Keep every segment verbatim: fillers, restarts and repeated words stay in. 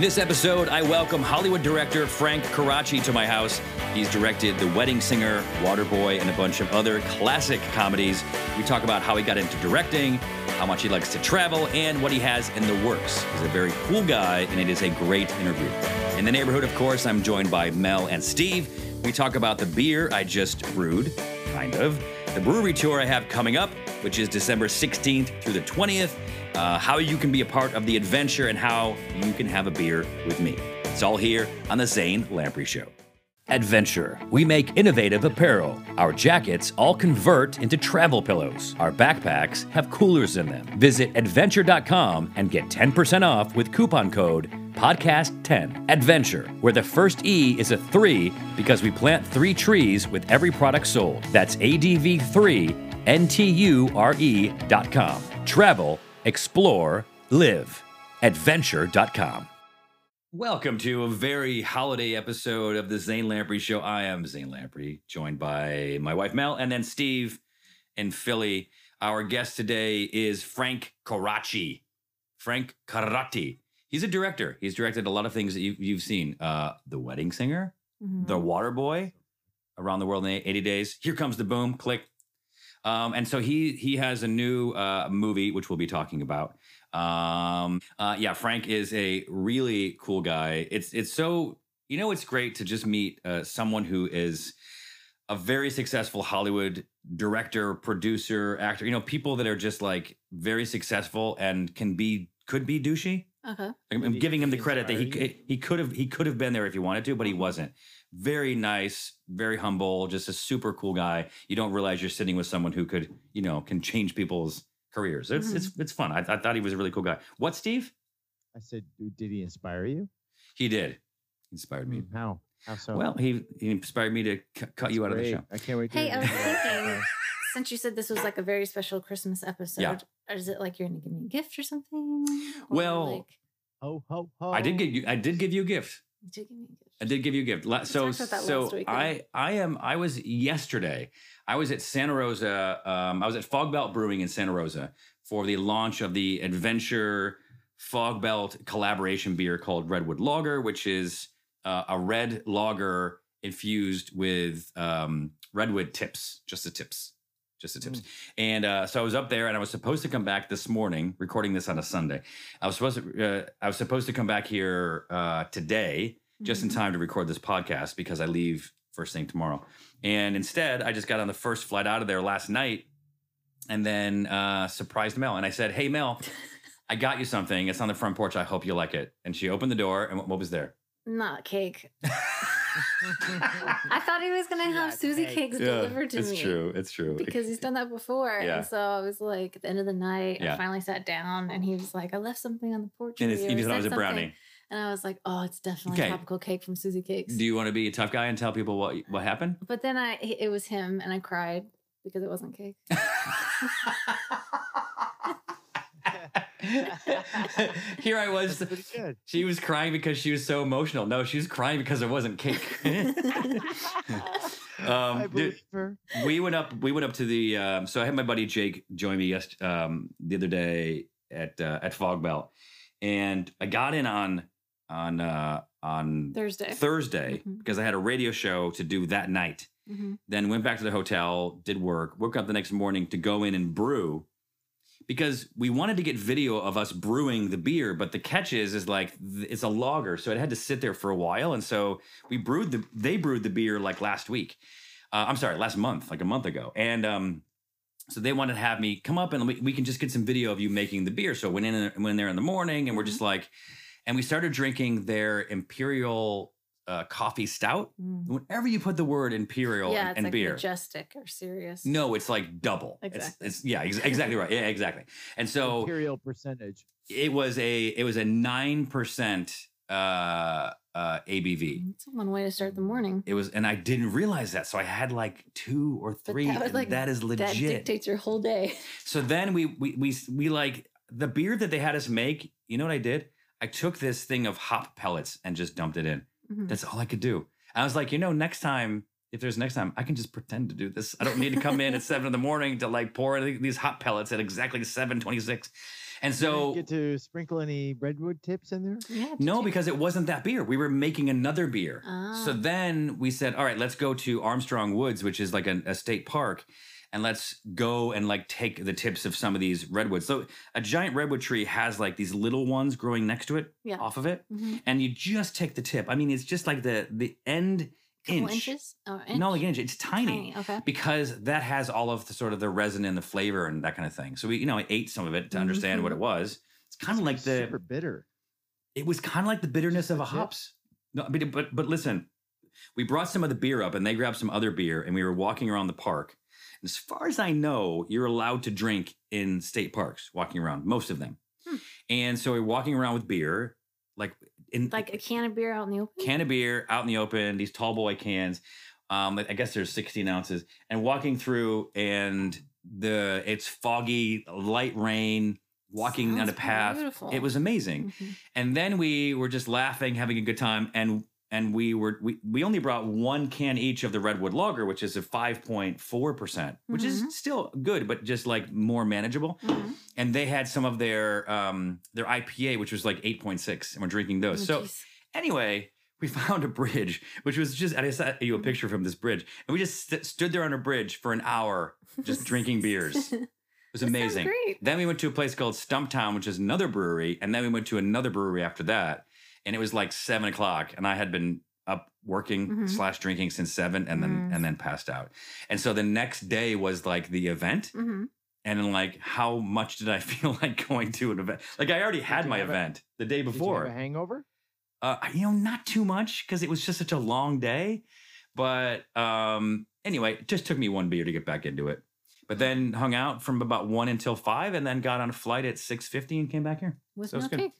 In this episode, I welcome Hollywood director Frank Coraci to my house. He's directed The Wedding Singer, Waterboy, and a bunch of other classic comedies. We talk about how he got into directing, how much he likes to travel, and what he has in the works. He's a very cool guy, and it is a great interview. In the neighborhood, of course, I'm joined by Mel and Steve. We talk about the beer I just brewed, kind of, the brewery tour I have coming up, which is December sixteenth through the twentieth, uh, how you can be a part of the adventure, and how you can have a beer with me. It's all here on the Zane Lamprey Show. Adventure. We make innovative apparel. Our jackets all convert into travel pillows. Our backpacks have coolers in them. Visit adventure dot com and get ten percent off with coupon code podcast ten. Adventure, where the first E is a three because we plant three trees with every product sold. That's A D V three N T U R E dot com. Travel, explore, live. Adventure dot com. Welcome to a very holiday episode of the Zane Lamprey Show. I am Zane Lamprey, joined by my wife Mel and then Steve in Philly. Our guest today is Frank Coraci. Frank Coraci. He's a director. He's directed a lot of things that you, you've seen. Uh, The Wedding Singer, mm-hmm. The Waterboy, Around the World in eighty days, Here Comes the Boom, Click. Um, and so he he has a new uh, movie, which we'll be talking about. Um, uh, yeah, Frank is a really cool guy. It's, it's so, you know, it's great to just meet, uh, someone who is a very successful Hollywood director, producer, actor, you know, people that are just like very successful and can be, could be douchey. Uh-huh. I'm, I'm giving him the credit that he, he could have, he could have been there if he wanted to, but he wasn't. Very nice, very humble, just a super cool guy. You don't realize you're sitting with someone who could, you know, can change people's careers. It's mm-hmm. it's it's fun. I, I thought he was a really cool guy. What, Steve? I said, did he inspire you? He did. He inspired me. Mm, how? How so? Well, he, he inspired me to c- cut That's you out great. Of the show. I can't wait. To hey, I was thinking, since you said this was like a very special Christmas episode, yeah. Is it like you're going to give me a gift or something? Or well, like... ho ho ho! I did give you. I did give you a gift. You did give me a gift. I did give you a gift. La- so so week, I I am I was yesterday. I was at Santa Rosa. Um, I was at Fogbelt Brewing in Santa Rosa for the launch of the Adventure Fogbelt collaboration beer called Redwood Lager, which is uh, a red lager infused with um, redwood tips, just the tips, just the tips. Mm. And uh, so I was up there, and I was supposed to come back this morning. Recording this on a Sunday, I was supposed to uh, I was supposed to come back here uh, today. Just in time to record this podcast because I leave first thing tomorrow. And instead, I just got on the first flight out of there last night and then uh, surprised Mel. And I said, hey, Mel, I got you something. It's on the front porch. I hope you like it. And she opened the door. And what, what was there? Not cake. I thought he was going to have Not Susie cake. Cakes yeah, delivered to it's me. It's true. It's true. Because he's done that before. Yeah. And so I was like, at the end of the night, yeah. I finally sat down. And he was like, I left something on the porch. And he thought it was a brownie. And I was like, oh, it's definitely okay. Tropical cake from Susie Cakes. Do you want to be a tough guy and tell people what what happened? But then I, it was him, and I cried because it wasn't cake. Here I was. She was crying because she was so emotional. No, she was crying because it wasn't cake. um, I believe her. We went up. We went up to the. Um, so I had my buddy Jake join me yesterday, um, the other day at uh, at Fogbelt, and I got in on. on uh on Thursday Thursday mm-hmm. because I had a radio show to do that night. Mm-hmm. Then went back to the hotel, did work, woke up the next morning to go in and brew because we wanted to get video of us brewing the beer, but the catch is is like it's a lager, so it had to sit there for a while, and so we brewed the they brewed the beer like last week. Uh, I'm sorry, last month, like a month ago. And um so they wanted to have me come up and we, we can just get some video of you making the beer. So went in and went there in the morning and we're just like And we started drinking their imperial uh, coffee stout. Mm. Whenever you put the word imperial yeah, and, and like beer, majestic or serious. No, it's like double. Exactly. It's, it's, yeah, ex- exactly right. Yeah, exactly. And so imperial percentage. It was a it was a nine percent uh, uh, A B V. That's one way to start the morning. It was, and I didn't realize that, so I had like two or three. That, and like, that is legit. That dictates your whole day. So then we we we we like the beer that they had us make. You know what I did? I took this thing of hop pellets and just dumped it in. Mm-hmm. That's all I could do. I was like, you know, next time, if there's next time, I can just pretend to do this. I don't need to come in at seven in the morning to like pour these hop pellets at exactly seven twenty-six. And so, did you get to sprinkle any Redwood tips in there? Yeah, no, because it wasn't that beer. We were making another beer. Ah. So then we said, all right, let's go to Armstrong Woods, which is like a, a state park, and let's go and like take the tips of some of these redwoods. So a giant redwood tree has like these little ones growing next to it, yeah. off of it. Mm-hmm. And you just take the tip. I mean, it's just like the the end inch. Inches? Or inch? Not like an inch. It's tiny. tiny okay. Because that has all of the sort of the resin and the flavor and that kind of thing. So we, you know, I ate some of it to understand mm-hmm. what it was. It's kind of like the- super bitter. It was kind of like the bitterness just of a hops. No, but, but but listen, we brought some of the beer up and they grabbed some other beer and we were walking around the park. As far as I know, you're allowed to drink in state parks, walking around, most of them. Hmm. And so we're walking around with beer, like in like a can of beer out in the open. Can of beer out in the open, these tall boy cans. Um, I guess there's sixteen ounces. And walking through, and the it's foggy, light rain, walking Sounds on a path. Beautiful. It was amazing. Mm-hmm. And then we were just laughing, having a good time, and And we were we, we only brought one can each of the Redwood Lager, which is a five point four percent, which mm-hmm. is still good, but just like more manageable. Mm-hmm. And they had some of their um, their I P A, which was like eight point six, and we're drinking those. Oh, so geez. Anyway, we found a bridge, which was just, I just sent you a picture from this bridge. And we just st- stood there on a bridge for an hour, just drinking beers. It was amazing. Then we went to a place called Stumptown, which is another brewery. And then we went to another brewery after that. And it was like seven o'clock, and I had been up working mm-hmm. slash drinking since seven, and then mm. and then passed out. And so the next day was like the event, mm-hmm. and then like how much did I feel like going to an event? Like I already had my event a, the day before. Did you have a hangover? Uh, you know, not too much because it was just such a long day. But um, anyway, it just took me one beer to get back into it. But then hung out from about one until five, and then got on a flight at six fifty and came back here. With so no cake.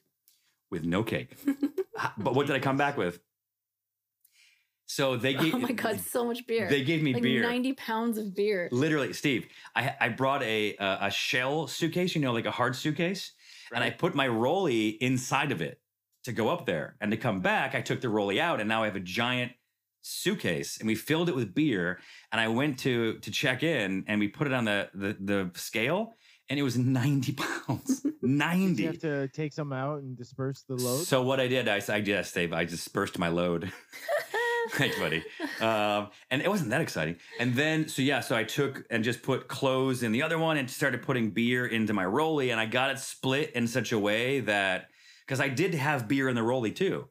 With no cake. But what did I come back with? So they gave. Oh my God, so much beer. They gave me like beer. ninety pounds of beer. Literally, Steve, I I brought a uh, a shell suitcase, you know, like a hard suitcase. Right. And I put my rollie inside of it to go up there. And to come back, I took the rollie out. And now I have a giant suitcase. And we filled it with beer. And I went to to check in. And we put it on the the, the scale. And it was ninety pounds. ninety. Did you have to take some out and disperse the load? So what I did, I I just Dave, I dispersed my load. Thanks, buddy. Um, and it wasn't that exciting. And then, so yeah, so I took and just put clothes in the other one and started putting beer into my rollie. And I got it split in such a way that, because I did have beer in the rollie too.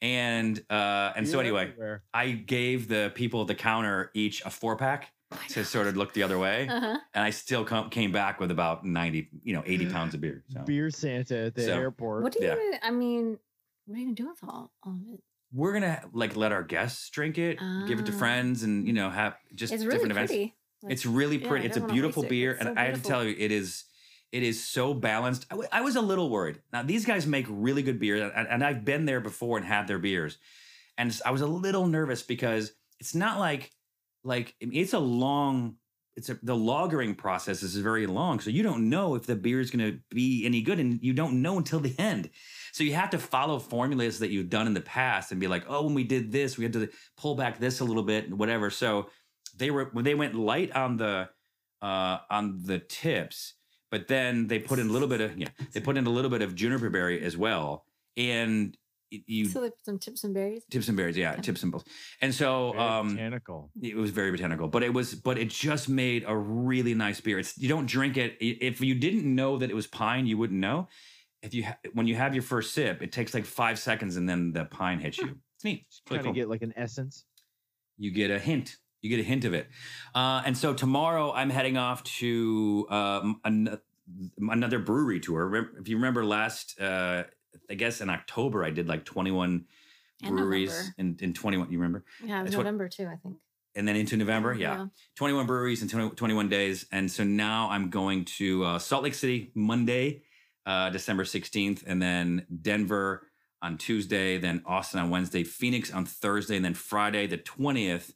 And uh, and beer so anyway, everywhere. I gave the people at the counter each a four pack. Oh to gosh. Sort of look the other way, uh-huh. and I still come, came back with about ninety, you know, eighty pounds of beer. So. Beer Santa at the so, airport. What do you? Yeah. Gonna, I mean, what are you gonna do with all, all of it? We're gonna like let our guests drink it, uh, give it to friends, and you know, have just it's really different events. Like, it's really pretty. Yeah, it's a beautiful it. beer, so and beautiful. I have to tell you, it is. It is so balanced. I, w- I was a little worried. Now these guys make really good beer, and, and I've been there before and had their beers, and I was a little nervous because it's not like. Like it's a long, it's a, the lagering process is very long. So you don't know if the beer is going to be any good and you don't know until the end. So you have to follow formulas that you've done in the past and be like, oh, when we did this, we had to pull back this a little bit and whatever. So they were, when they went light on the, uh, on the tips, but then they put in a little bit of, yeah, they put in a little bit of juniper berry as well. And You, so they put some tips and berries? Tips and berries, yeah, yeah. tips and berries. And so very um, botanical. It was very botanical, but it was, but it just made a really nice beer. It's you don't drink it if you didn't know that it was pine, you wouldn't know. If you ha- when you have your first sip, it takes like five seconds, and then the pine hits you. It's neat. It's really cool. You get like an essence. You get a hint. You get a hint of it. Uh, and so tomorrow, I'm heading off to um, an- another brewery tour. If you remember last. Uh, I guess in October, I did like twenty-one and breweries in, in twenty-one. You remember? Yeah, That's November what, too, I think. And then into November, yeah. yeah. twenty-one breweries in twenty, twenty-one days. And so now I'm going to uh, Salt Lake City Monday, uh, December sixteenth, and then Denver on Tuesday, then Austin on Wednesday, Phoenix on Thursday, and then Friday the twentieth,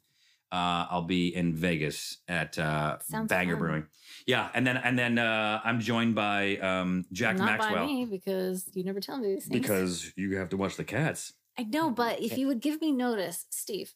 uh, I'll be in Vegas at uh, Banger Brewing. Yeah, and then and then uh, I'm joined by um, Jack Not Maxwell. Not by me, because you never tell me these things. Because you have to watch the cats. I know, but if you would give me notice, Steve,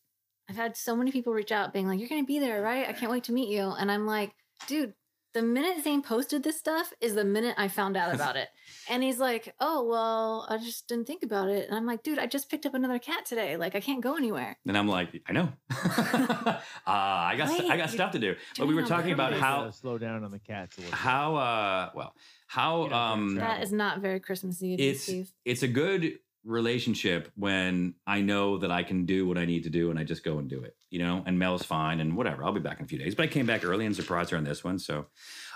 I've had so many people reach out being like, you're going to be there, right? I can't wait to meet you. And I'm like, dude, The minute Zane posted this stuff is the minute I found out about it. And he's like, oh, well, I just didn't think about it. And I'm like, dude, I just picked up another cat today. Like, I can't go anywhere. And I'm like, I know. uh, I got Wait, st- I got stuff to do. But we were talking about how... Slow down on the cats a little bit. How, uh, well, how... Um, that is not very Christmassy, it's, Steve. It's a good relationship when I know that I can do what I need to do and I just go and do it, you know, and Mel's fine and whatever. I'll be back in a few days, but I came back early and surprised her on this one. So,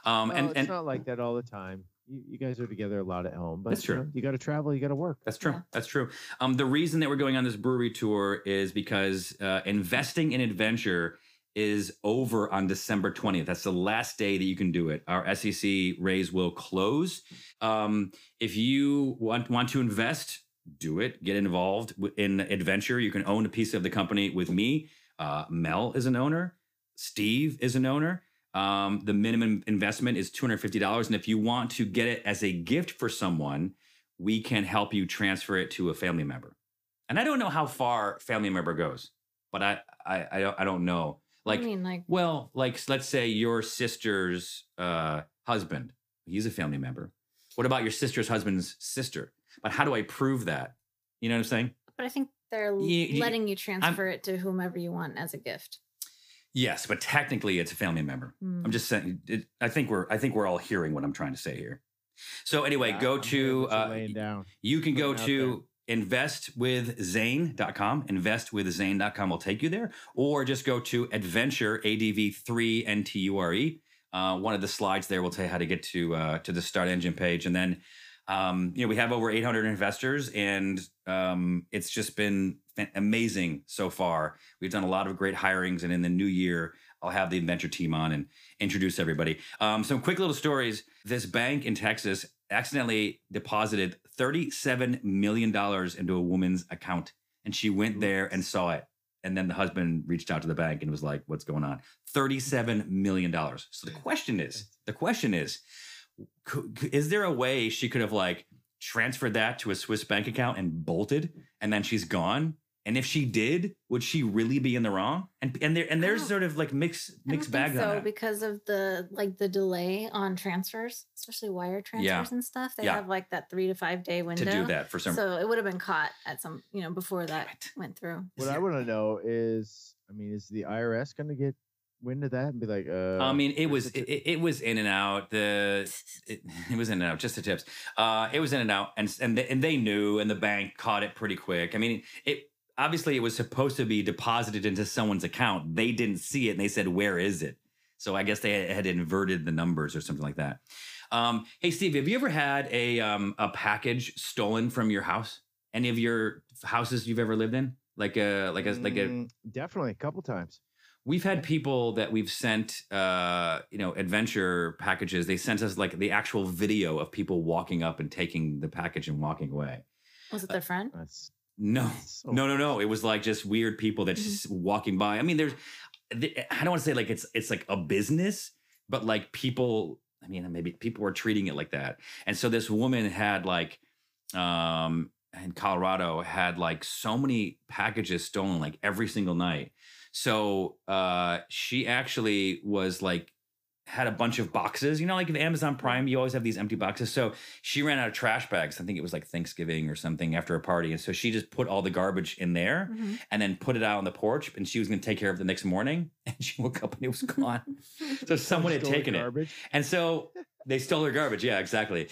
um, well, and, and it's not like that all the time. You, you guys are together a lot at home, but that's true. You know, you got to travel, you got to work. That's true. Yeah. That's true. Um, the reason that we're going on this brewery tour is because, uh, investing in adventure is over on December twentieth. That's the last day that you can do it. Our S E C raise will close. Um, if you want, want to invest, do it. Get involved in adventure. You can own a piece of the company with me. Uh, Mel is an owner. Steve is an owner. Um, the minimum investment is two hundred fifty dollars. And if you want to get it as a gift for someone, we can help you transfer it to a family member. And I don't know how far family member goes, but I I, I, don't, I don't know. Like, I mean, like, well, like, let's say your sister's uh, husband. He's a family member. What about your sister's husband's sister? But how do I prove that? You know what I'm saying? But I think they're you, letting you transfer I'm, it to whomever you want as a gift. Yes, but technically it's a family member. Mm. I'm just saying. It, I think we're. I think we're all hearing what I'm trying to say here. So anyway, yeah, go I'm to. Uh, down. You can go to invest with zane dot com. invest with zane dot com will take you there, or just go to adventure A D V three N T U R E. Uh, one of the slides there will tell you how to get to uh, to the Start Engine page, and then. Um, you know, we have over eight hundred investors, and um, it's just been f- amazing so far. We've done a lot of great hirings, and in the new year, I'll have the venture team on and introduce everybody. Um, some quick little stories. This bank in Texas accidentally deposited thirty-seven million dollars into a woman's account, and she went there and saw it. And then the husband reached out to the bank and was like, what's going on? thirty-seven million dollars. So the question is, the question is, is there a way she could have like transferred that to a Swiss bank account and bolted, and then she's gone? And if she did, would she really be in the wrong? And and there and there's sort of like mixed mixed bags on that because of the like the delay on transfers, especially wire transfers yeah. and stuff. They yeah. have like that three to five day window to do that for some. So it would have been caught at some you know before that went through. What I want to know is, I mean, is the I R S going to get? When did that and be like? Uh, I mean, it was it, it was in and out. The it, it was in and out. Just the tips. Uh, it was in and out, and and they, and they knew, and the bank caught it pretty quick. I mean, it obviously it was supposed to be deposited into someone's account. They didn't see it, and they said, "Where is it?" So I guess they had inverted the numbers or something like that. Um, hey, Steve, have you ever had a um, a package stolen from your house? Any of your houses you've ever lived in? Like a like a like a mm, definitely a couple times. We've had people that we've sent, uh, you know, adventure packages. They sent us like the actual video of people walking up and taking the package and walking away. Was it their friend? Uh, no, so no, no, no. It was like just weird people that's mm-hmm. just walking by. I mean, there's, I don't want to say like it's it's like a business, but like people, I mean, maybe people were treating it like that. And so this woman had like, um, in Colorado had like so many packages stolen like every single night. So uh, she actually was like, had a bunch of boxes, you know, like in Amazon Prime, you always have these empty boxes. So she ran out of trash bags. I think it was like Thanksgiving or something after a party. And so she just put all the garbage in there mm-hmm. and then put it out on the porch. And she was going to take care of it the next morning. And she woke up and it was gone. So someone had taken it. And so they stole her garbage. Yeah, exactly.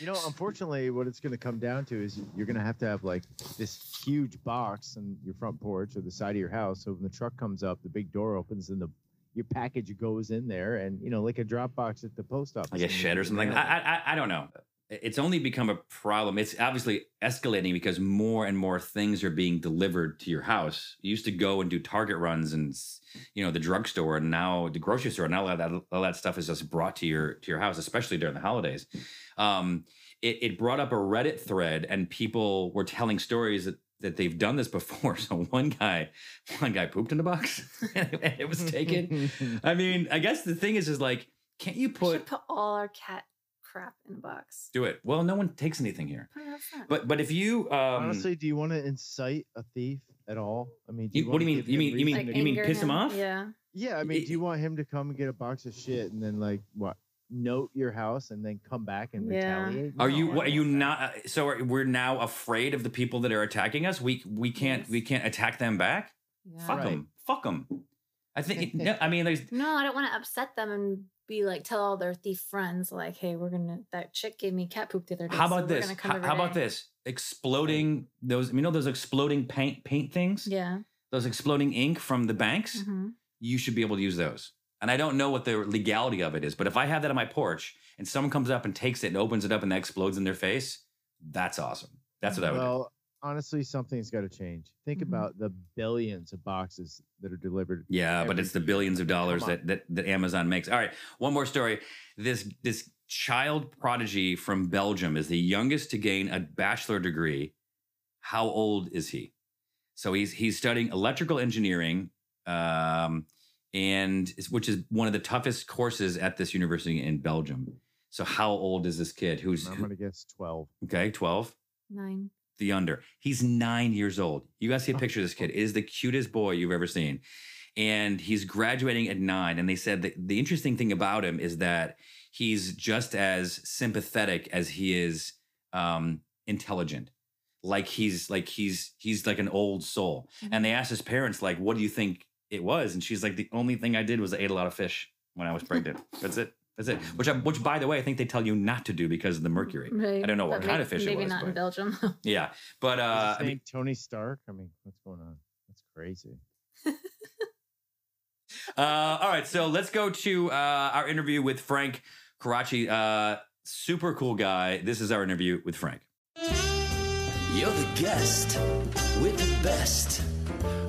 You know, unfortunately, what it's going to come down to is you're going to have to have like this huge box on your front porch or the side of your house. So when the truck comes up, the big door opens and the your package goes in there and, you know, like a drop box at the post office. Like a shed or something. I, I I don't know. It's only become a problem. It's obviously escalating because more and more things are being delivered to your house. You used to go and do Target runs and, you know, the drugstore and now the grocery store. Now all that, all that stuff is just brought to your to your house, especially during the holidays. Um, it, it brought up a Reddit thread and people were telling stories that, that they've done this before. So one guy, one guy pooped in the box and it was taken. I mean, I guess the thing is, is like, can't you put, we should put all our cat crap in a box? Do it. Well, no one takes anything here, but, but if you, um, honestly, do you want to incite a thief at all? I mean, do you, you what do you mean? You mean, you mean, like you mean piss him, him off? Yeah. Yeah. I mean, it, do you want him to come and get a box of shit and then like, what? note your house and then come back and yeah. retaliate? Are you? What, are you not? So are, we're now afraid of the people that are attacking us. We we can't yes. we can't attack them back. Yeah. Fuck them. Right. Fuck them. I think. No, I mean, there's no. I don't want to upset them and be like, tell all their thief friends, like, hey, we're gonna. That chick gave me cat poop the other day. How about so this? How, how about this? Exploding those. You know those exploding paint paint things. Yeah. Those exploding ink from the banks. Mm-hmm. You should be able to use those. And I don't know what the legality of it is, but if I have that on my porch and someone comes up and takes it and opens it up and that explodes in their face, that's awesome. That's what I would well, do. Well, honestly, something's got to change. Think mm-hmm. about the billions of boxes that are delivered. Yeah, but it's the billions of dollars that, that that Amazon makes. All right, one more story. This this child prodigy from Belgium is the youngest to gain a bachelor degree. How old is he? So he's he's studying electrical engineering. Um, and which is one of the toughest courses at this university in Belgium. So how old is this kid? Who's I'm gonna guess twelve. Okay, twelve. Nine. The under. He's nine years old. You guys see a picture of this kid. It is the cutest boy you've ever seen. And he's graduating at nine. And they said that the interesting thing about him is that he's just as sympathetic as he is um, intelligent. Like he's like he's he's like an old soul. Mm-hmm. And they asked his parents, like, what do you think it was? And she's like, the only thing I did was I ate a lot of fish when I was pregnant. That's it. That's it. Which, I, which, by the way, I think they tell you not to do because of the mercury. Right. I don't know but what maybe, kind of fish it was. Maybe not but, in Belgium. Yeah, but uh, I mean, Tony Stark. I mean, what's going on? That's crazy. uh, all right, so let's go to uh, our interview with Frank Coraci. Uh, super cool guy. This is our interview with Frank. You're the guest with the best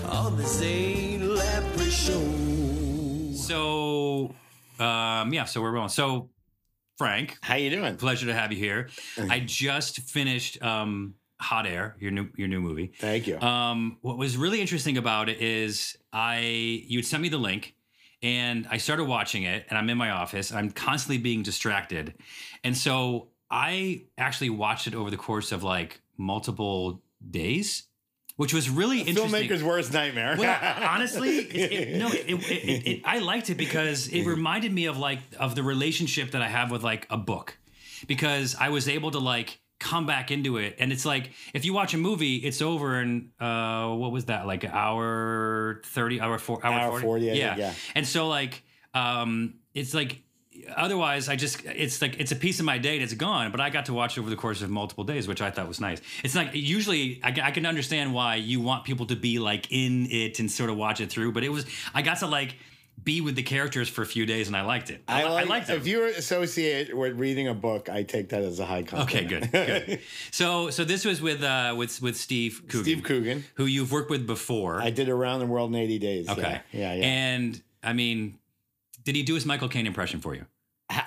on the Zane Lamprey Show. So, um, yeah, so we're rolling. So, Frank. How you doing? Pleasure to have you here. I just finished um, Hot Air, your new your new movie. Thank you. Um, what was really interesting about it is I you had sent me the link, and I started watching it, and I'm in my office, and I'm constantly being distracted. And so I actually watched it over the course of, like, multiple days. Which was really a interesting. Filmmaker's worst nightmare. Well, honestly, it, it, no, it, it, it, it, I liked it because it reminded me of like of the relationship that I have with like a book, because I was able to like come back into it, and it's like if you watch a movie, it's over in uh, what was that like an hour thirty, hour four, hour, hour forty, forty yeah, yeah. yeah. And so like um, it's like. Otherwise, I just it's like it's a piece of my day and it's gone. But I got to watch it over the course of multiple days, which I thought was nice. It's like usually I, I can understand why you want people to be like in it and sort of watch it through. But it was I got to like be with the characters for a few days and I liked it. I, I, like, I liked it. If you associate with reading a book, I take that as a high compliment. Okay, good, good. So so this was with uh, with with Steve Coogan, Steve Coogan, who you've worked with before. I did Around the World in eighty Days. Okay, yeah, yeah. yeah. And I mean. Did he do his Michael Caine impression for you?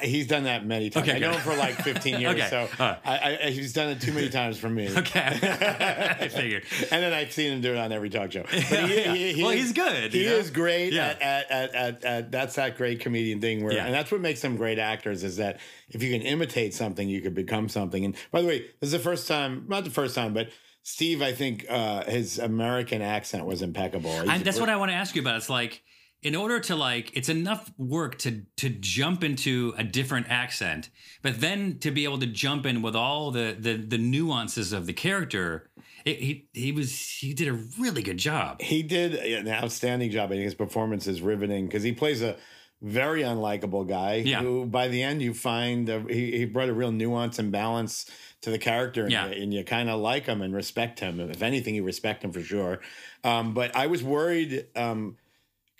He's done that many times. Okay, I know him for like fifteen years, okay. so right. I, I, he's done it too many times for me. Okay, I figured. And then I've seen him do it on every talk show. But he, yeah. he, he, well, he's good. He you know? is great yeah. at, at, at, at, at that's that great comedian thing where, yeah. and that's what makes them great actors is that if you can imitate something, you could become something. And by the way, this is the first time, not the first time, but Steve, I think uh, his American accent was impeccable. I, that's what I want to ask you about. It's like. In order to like, it's enough work to to jump into a different accent, but then to be able to jump in with all the the, the nuances of the character, it, he he was he did a really good job. He did an outstanding job. I think his performance is riveting because he plays a very unlikable guy yeah. who, by the end, you find a, he he brought a real nuance and balance to the character, and yeah. you, you kind of like him and respect him. If anything, you respect him for sure. Um, but I was worried. Um,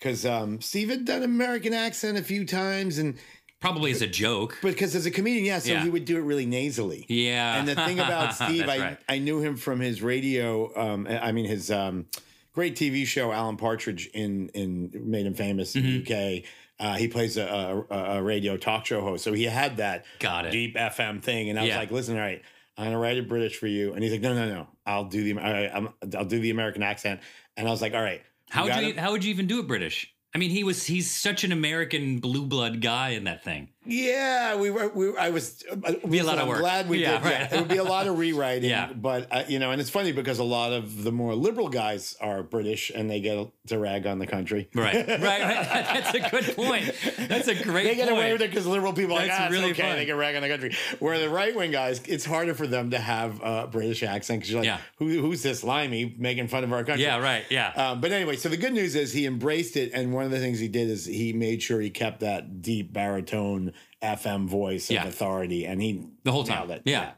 Because um, Steve had done American accent a few times and probably as a joke. But because as a comedian, yeah, so yeah. he would do it really nasally. Yeah. And the thing about Steve, I, right. I knew him from his radio, um, I mean, his um, great T V show, Alan Partridge, in, in made him famous in mm-hmm. the U K. Uh, he plays a, a, a radio talk show host. So he had that Got it. deep F M thing. And I yeah. was like, listen, all right, I'm going to write a British for you. And he's like, no, no, no, I'll do the, I, I'll do the American accent. And I was like, all right. How would you, you how would you even do it British? I mean, he was he's such an American blue blood guy in that thing. Yeah, we were. We, I was. It'd be a lot of work. I'm glad we yeah, did. Right. Yeah, it would be a lot of rewriting. Yeah. But uh, you know, and it's funny because a lot of the more liberal guys are British and they get to rag on the country. Right. right. Right. That's a good point. That's a great. point. They get point. away with it because liberal people are like, ah, really it's okay. Fun. They can rag on the country. Where the right wing guys, it's harder for them to have a British accent because you're like, yeah. Who, who's this limey making fun of our country? Yeah. Right. Yeah. Um, but anyway, so the good news is he embraced it, and one of the things he did is he made sure he kept that deep baritone F M voice of yeah. authority, and he the whole time. It. Yeah. yeah,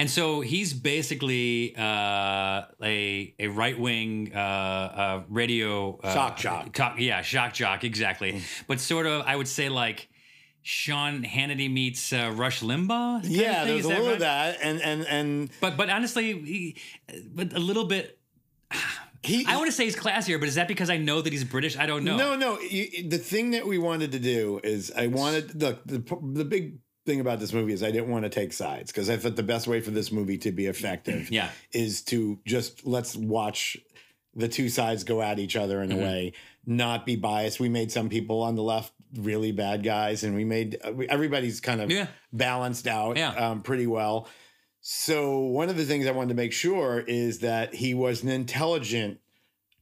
and so he's basically uh, a a right wing uh, uh, radio uh, shock jock. Co- yeah, shock jock, exactly. Mm. But sort of, I would say like Sean Hannity meets uh, Rush Limbaugh. Yeah, there's a little right? of that, and and and. But but honestly, he, but a little bit. He, I want to say he's classier, but is that because I know that he's British? I don't know. No, no. You, the thing that we wanted to do is I wanted – look, the, the big thing about this movie is I didn't want to take sides because I thought the best way for this movie to be effective yeah. is to just let's watch the two sides go at each other in mm-hmm. a way, not be biased. We made some people on the left really bad guys, and we made – everybody's kind of yeah. balanced out yeah. um, pretty well. So one of the things I wanted to make sure is that he was an intelligent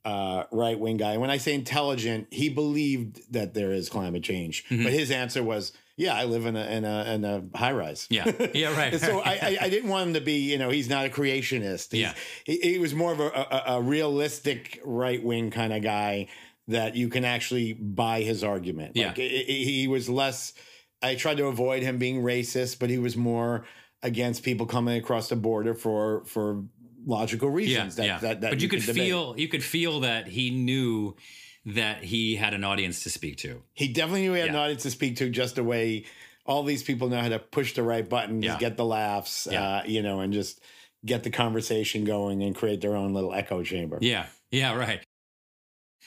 uh, right-wing guy. And when I say intelligent, he believed that there is climate change. Mm-hmm. But his answer was, yeah, I live in a in a, in a high-rise. Yeah, yeah, right. So I, I, I didn't want him to be, you know, he's not a creationist. He's, yeah. He, he was more of a, a, a realistic right-wing kind of guy that you can actually buy his argument. Yeah. Like, he was less – I tried to avoid him being racist, but he was more – against people coming across the border for for logical reasons. Yeah, that, yeah. That, that but you, you could feel you could feel that he knew that he had an audience to speak to. He definitely knew he had yeah. an audience to speak to. Just the way all these people know how to push the right buttons, yeah. get the laughs, yeah. uh, you know, and just get the conversation going and create their own little echo chamber. Yeah, yeah, right.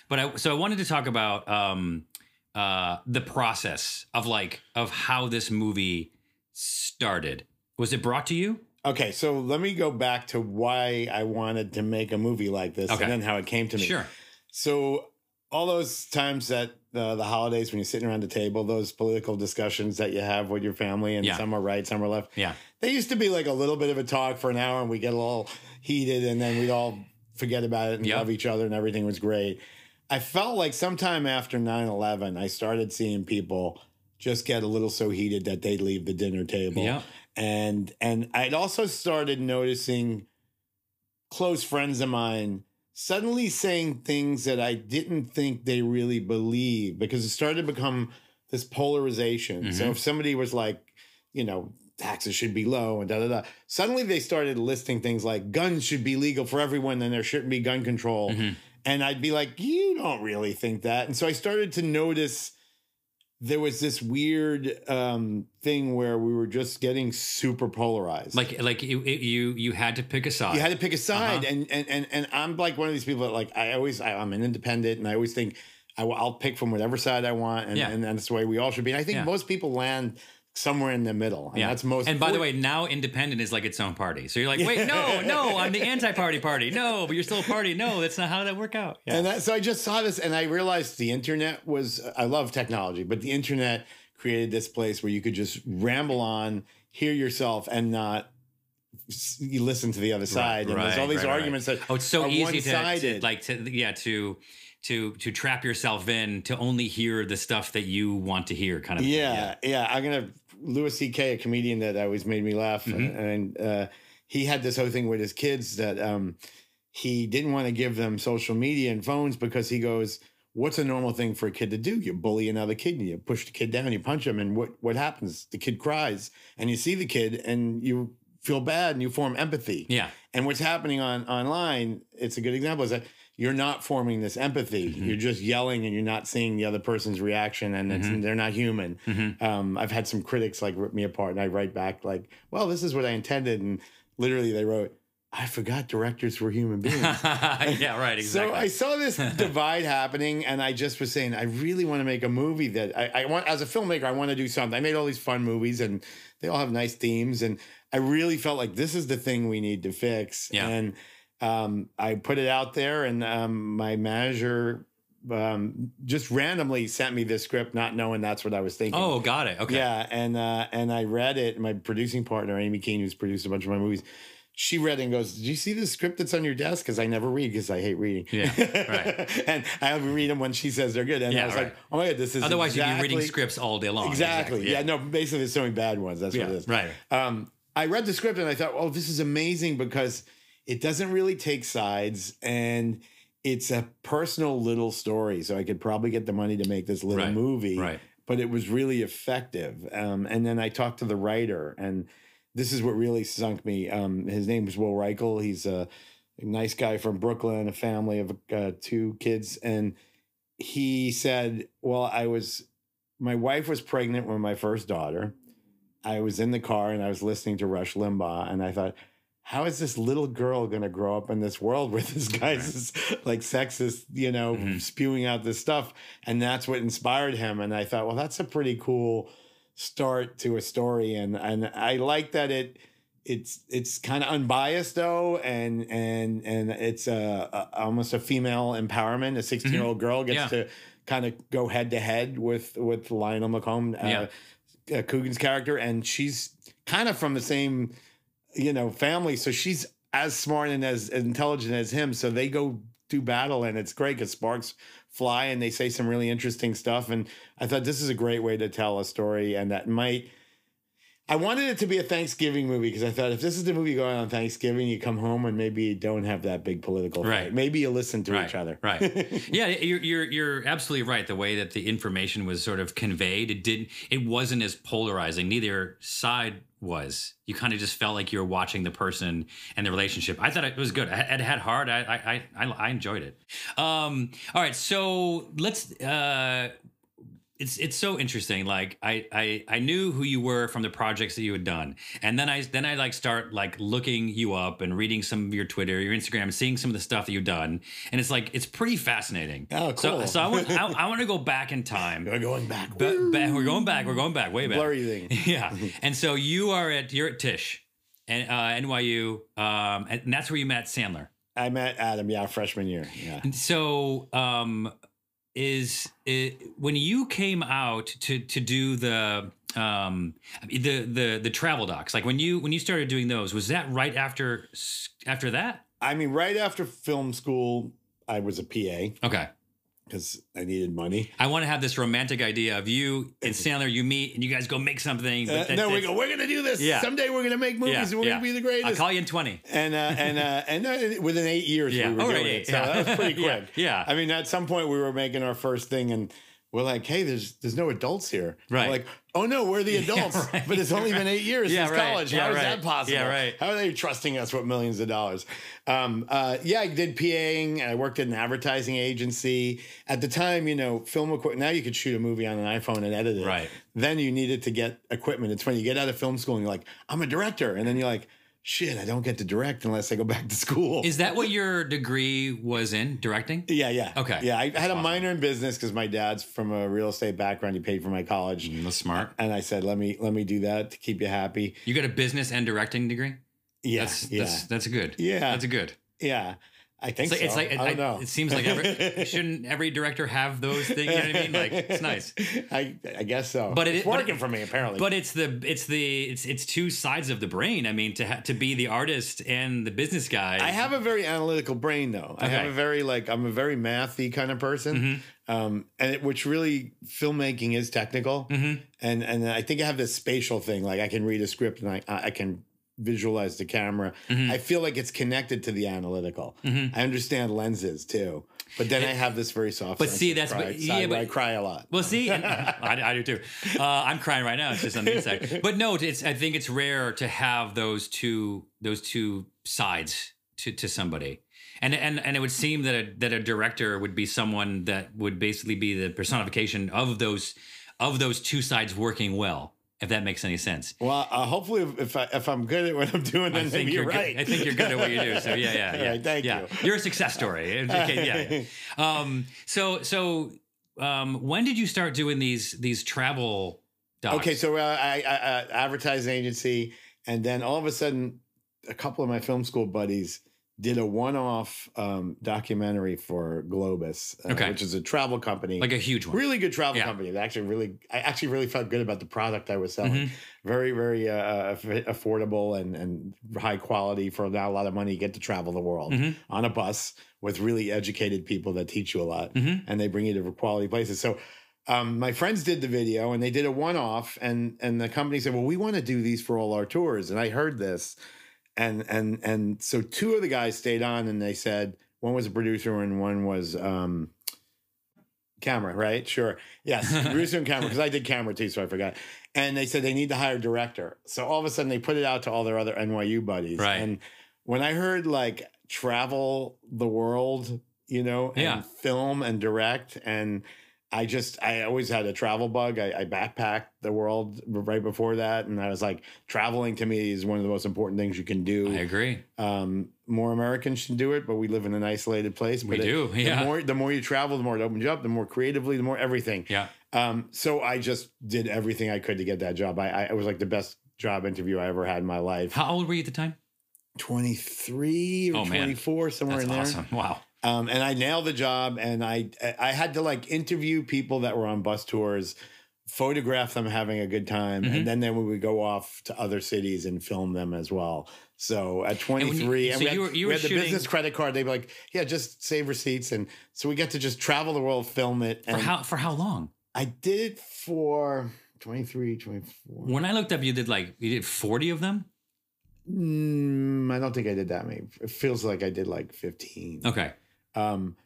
But I so I wanted to talk about um, uh, the process of like of how this movie started. Was it brought to you? Okay, so let me go back to why I wanted to make a movie like this okay. and then how it came to me. Sure. So all those times at uh, the holidays when you're sitting around the table, those political discussions that you have with your family, and yeah. some are right, some are left. Yeah. They used to be like a little bit of a talk for an hour, and we get all heated, and then we'd all forget about it and yep. love each other, and everything was great. I felt like sometime after nine eleven, I started seeing people just get a little so heated that they'd leave the dinner table. Yeah. And and I'd also started noticing close friends of mine suddenly saying things that I didn't think they really believed, because it started to become this polarization. Mm-hmm. So if somebody was like, you know, taxes should be low and da-da-da, suddenly they started listing things like guns should be legal for everyone and there shouldn't be gun control. Mm-hmm. And I'd be like, you don't really think that. And so I started to notice there was this weird um, thing where we were just getting super polarized. Like, like you, you, you had to pick a side. You had to pick a side, uh-huh. and, and and and I'm like one of these people that like I always I, I'm an independent, and I always think I, I'll pick from whatever side I want, and, yeah. and, and that's the way we all should be. And I think yeah. most people land somewhere in the middle, and yeah. that's most. And by the way, now independent is like its own party. So you're like, wait, no, no, I'm the anti-party party. No, but you're still a party. No, that's not how that work out. Yeah. And that, so I just saw this, and I realized the internet was. I love technology, but the internet created this place where you could just ramble on, hear yourself, and not you listen to the other side. Right, and right, there's all these right, arguments right. that oh, it's so easy to, to like to yeah to. to to trap yourself in to only hear the stuff that you want to hear kind of thing. Yeah, yeah, yeah. I'm going to – Louis C K, a comedian that always made me laugh, mm-hmm. and, and uh, he had this whole thing with his kids that um, he didn't want to give them social media and phones because he goes, what's a normal thing for a kid to do? You bully another kid, you push the kid down, you punch him, and what, what happens? The kid cries, and you see the kid, and you feel bad, and you form empathy. Yeah. And what's happening on online, it's a good example, is that – you're not forming this empathy. Mm-hmm. You're just yelling and you're not seeing the other person's reaction, and it's, mm-hmm. they're not human. Mm-hmm. Um, I've had some critics like rip me apart, and I write back like, well, this is what I intended. And literally they wrote, I forgot directors were human beings. Yeah, right, exactly. So I saw this divide happening, and I just was saying, I really want to make a movie that I, I want. As a filmmaker, I want to do something. I made all these fun movies, and they all have nice themes. And I really felt like this is the thing we need to fix. Yeah. And Um, I put it out there, and um, my manager um, just randomly sent me this script, not knowing that's what I was thinking. Oh, got it. Okay. Yeah, and uh, and I read it. And my producing partner, Amy Keene, who's produced a bunch of my movies, she read it and goes, "Did you see the script that's on your desk?" Because I never read because I hate reading. Yeah, right. And I only read them when she says they're good. And yeah, I was right. like, "Oh my god, this is." Otherwise, exactly, you'd be reading scripts all day long. Exactly. exactly. Yeah. yeah. No, basically, there's so many bad ones. That's yeah, what it is. Right. Um, I read the script and I thought, "Oh, this is amazing because it doesn't really take sides and it's a personal little story." So I could probably get the money to make this little right. movie. Right. But it was really effective. Um, and then I talked to the writer and. This is what really sunk me. Um, his name was Will Reichel. He's a nice guy from Brooklyn, a family of uh, two kids. And he said, well, I was, my wife was pregnant with my first daughter. I was in the car and I was listening to Rush Limbaugh. And I thought, how is this little girl going to grow up in this world where this guy's right. like sexist, you know, mm-hmm. spewing out this stuff? And that's what inspired him. And I thought, well, that's a pretty cool start to a story, and and I like that it it's it's kind of unbiased though, and and and it's a, a almost a female empowerment. A sixteen year old mm-hmm. girl gets yeah. to kind of go head to head with with Lionel McComb, uh, yeah. uh, Coogan's character, and she's kind of from the same you know family, so she's as smart and as intelligent as him. So they go do battle, and it's great because sparks fly and they say some really interesting stuff. And I thought this is a great way to tell a story, and that might I wanted it to be a Thanksgiving movie because I thought if this is the movie going on Thanksgiving, you come home and maybe you don't have that big political fight. Right. Maybe you listen to right. each other. Right. Yeah, you're you're you're absolutely right. The way that the information was sort of conveyed, it didn't it wasn't as polarizing. Neither side was. You kind of just felt like you were watching the person and the relationship. I thought it was good. I had had heart. I I I I enjoyed it. Um. All right. So let's. Uh, It's it's so interesting. Like I, I I knew who you were from the projects that you had done, and then I then I like start like looking you up and reading some of your Twitter, your Instagram, and seeing some of the stuff that you've done, and it's like it's pretty fascinating. Oh, cool! So, so I want I, I want to go back in time. We're going back. Ba- ba- we're going back. We're going back. Way back. Blurry thing. Yeah. And so you are at you're at Tisch, and uh, N Y U, um, and that's where you met Sandler. I met Adam. Yeah, freshman year. Yeah. And so. Um, Is it, when you came out to to do the um the the the travel docs, like when you when you started doing those, was that right after after that? I mean, right after film school, I was a P A. Okay. Because I needed money. I want to have this romantic idea of you and Sandler. You meet and you guys go make something. Uh, that, no, we go. We're going to do this yeah. someday. We're going to make movies. Yeah, and we're yeah. going to be the greatest. I'll call you in twenty. And uh, and uh, and uh, within eight years, yeah. we were oh, doing right, it. Yeah. So that was pretty quick. yeah. yeah. I mean, at some point, we were making our first thing, and we're like, "Hey, there's there's no adults here." Right. We're like, "Oh no, we're the adults." Yeah, right. But it's only been eight years yeah, since right. college. Yeah, How right. is that possible? Yeah. Right. How are they trusting us with millions of dollars? Um, uh, yeah, I did P A ing. I worked at an advertising agency. At the time, you know, film equipment. Now you could shoot a movie on an iPhone and edit it. Right. Then you needed to get equipment. It's when you get out of film school and you're like, I'm a director. And then you're like, shit, I don't get to direct unless I go back to school. Is that what your degree was in, directing? Yeah, yeah. Okay. Yeah, I That's had a awesome. minor in business because my dad's from a real estate background. He paid for my college. Mm, that's smart. And I said, let me let me do that to keep you happy. You got a business and directing degree? Yeah, that's, yeah. That's, that's good. Yeah. That's good. Yeah. I think it's like, so. It's like, it, I don't I, know. It seems like every, shouldn't every director have those things? You know what I mean? Like it's nice. I, I guess so. But it, it's working but it, for me apparently. But it's the it's the it's it's two sides of the brain. I mean, to ha- to be the artist and the business guy. I have a very analytical brain though. Okay. I have a very like I'm a very mathy kind of person. Mm-hmm. Um, and it, which really filmmaking is technical. Mm-hmm. And and I think I have this spatial thing. Like I can read a script and I I can. visualize the camera. Mm-hmm. I feel like it's connected to the analytical. Mm-hmm. I understand lenses too, but then and, I have this very soft. But see, that's cry, yeah. But, I cry a lot. Well, see, and, I, I do too. Uh, I'm crying right now. It's just on the inside. But no, it's. I think it's rare to have those two those two sides to, to somebody, and and and it would seem that a, that a director would be someone that would basically be the personification of those of those two sides working well. If that makes any sense. Well, uh, hopefully, if I, if I'm good at what I'm doing, then I think you're, you're right. Good. I think you're good at what you do. So yeah, yeah, yeah. Right, thank yeah. you. You're a success story. Okay, yeah, yeah. Um. So so, um. When did you start doing these these travel docs? Okay, so uh, I, I, I advertising agency, and then all of a sudden, a couple of my film school buddies did a one-off um, documentary for Globus, uh, okay. which is a travel company. Like a huge one. Really good travel yeah. company. That actually really, I actually really felt good about the product I was selling. Mm-hmm. Very, very uh, affordable and, and high quality for not a lot of money. You get to travel the world mm-hmm. on a bus with really educated people that teach you a lot. Mm-hmm. And they bring you to quality places. So um, my friends did the video and they did a one-off. And, and the company said, well, we want to do these for all our tours. And I heard this. And and and so two of the guys stayed on, and they said one was a producer and one was um, camera, right? Sure, yes, producer and camera, because I did camera too, so I forgot. And they said they need to hire a director. So all of a sudden, they put it out to all their other N Y U buddies. Right. And when I heard like travel the world, you know, and yeah. film and direct, and I just I always had a travel bug. I, I backpacked the world right before that. And I was like, traveling to me is one of the most important things you can do. I agree. Um, more Americans should do it, but we live in an isolated place. But we it, do. Yeah. The more, the more you travel, the more it opens you up, the more creatively, the more everything. Yeah. Um, so I just did everything I could to get that job. I, I it was like the best job interview I ever had in my life. How old were you at the time? twenty-three or oh, twenty-four, man. Somewhere That's in there. Awesome. Wow. Um, and I nailed the job, and I I had to like interview people that were on bus tours, photograph them having a good time, mm-hmm. and then then we would go off to other cities and film them as well. So at twenty-three, and, you, so and we had, you were, you we had the shooting... business credit card. They'd be like, "Yeah, just save receipts," and so we got to just travel the world, film it. And for how for how long? I did it for twenty-three, twenty-four. When I looked up, you did like you did forty of them. Mm, I don't think I did that many. It feels like I did like fifteen. Okay. Um,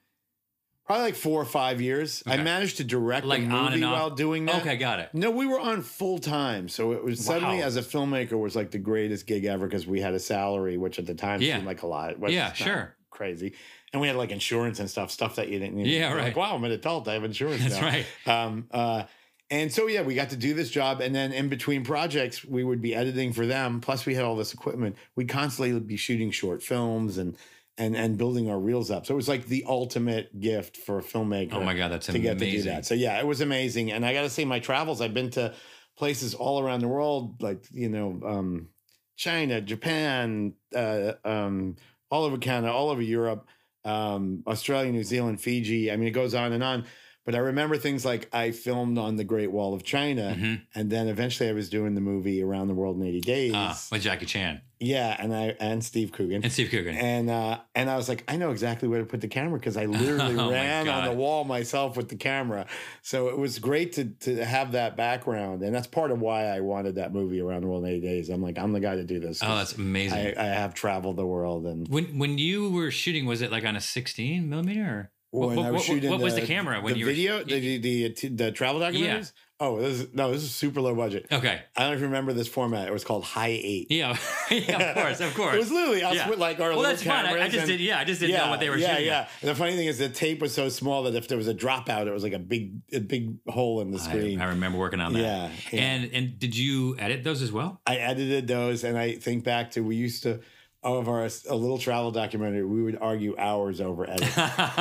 probably like four or five years. Okay. I managed to direct like a movie while doing that. Okay, got it. No, we were on full time, so it was wow. suddenly as a filmmaker was like the greatest gig ever because we had a salary, which at the time yeah. seemed like a lot. Yeah, sure, crazy, and we had like insurance and stuff, stuff that you didn't need. Yeah, right. Like, wow, I'm an adult. I have insurance. That's now. Right. Um, uh, and so yeah, we got to do this job, and then in between projects, we would be editing for them. Plus, we had all this equipment. We'd constantly be shooting short films and. And and building our reels up. So it was like the ultimate gift for a filmmaker. Oh my God, that's to amazing. Get to do that. So yeah, it was amazing. And I got to say, my travels, I've been to places all around the world, like, you know, um, China, Japan, uh, um, all over Canada, all over Europe, um, Australia, New Zealand, Fiji. I mean, it goes on and on. But I remember things like I filmed on the Great Wall of China, mm-hmm. and then eventually I was doing the movie Around the World in eighty Days uh, with Jackie Chan. Yeah, and I and Steve Coogan and Steve Coogan and uh, and I was like, I know exactly where to put the camera because I literally oh ran on the wall myself with the camera. So it was great to to have that background, and that's part of why I wanted that movie Around the World in eighty Days. I'm like, I'm the guy to do this. Oh, that's amazing! I, I have traveled the world. And when when you were shooting, was it like on a sixteen millimeter? Or? When what, I was what, shooting what was the, the camera when the you video, were video the, the the travel documentaries? Yeah. Oh, this is, no, this is super low budget. Okay, I don't know if you remember this format. It was called High Eight. Yeah, yeah, of course, of course. It was literally us yeah. with like our well, little that's cameras. Fun. I, I just and, did, yeah, I just didn't yeah, know what they were yeah, shooting. Yeah, yeah. And the funny thing is, the tape was so small that if there was a dropout, it was like a big, a big hole in the screen. I, I remember working on that. Yeah, yeah, and and did you edit those as well? I edited those, and I think back to we used to. Of our a little travel documentary, we would argue hours over edits.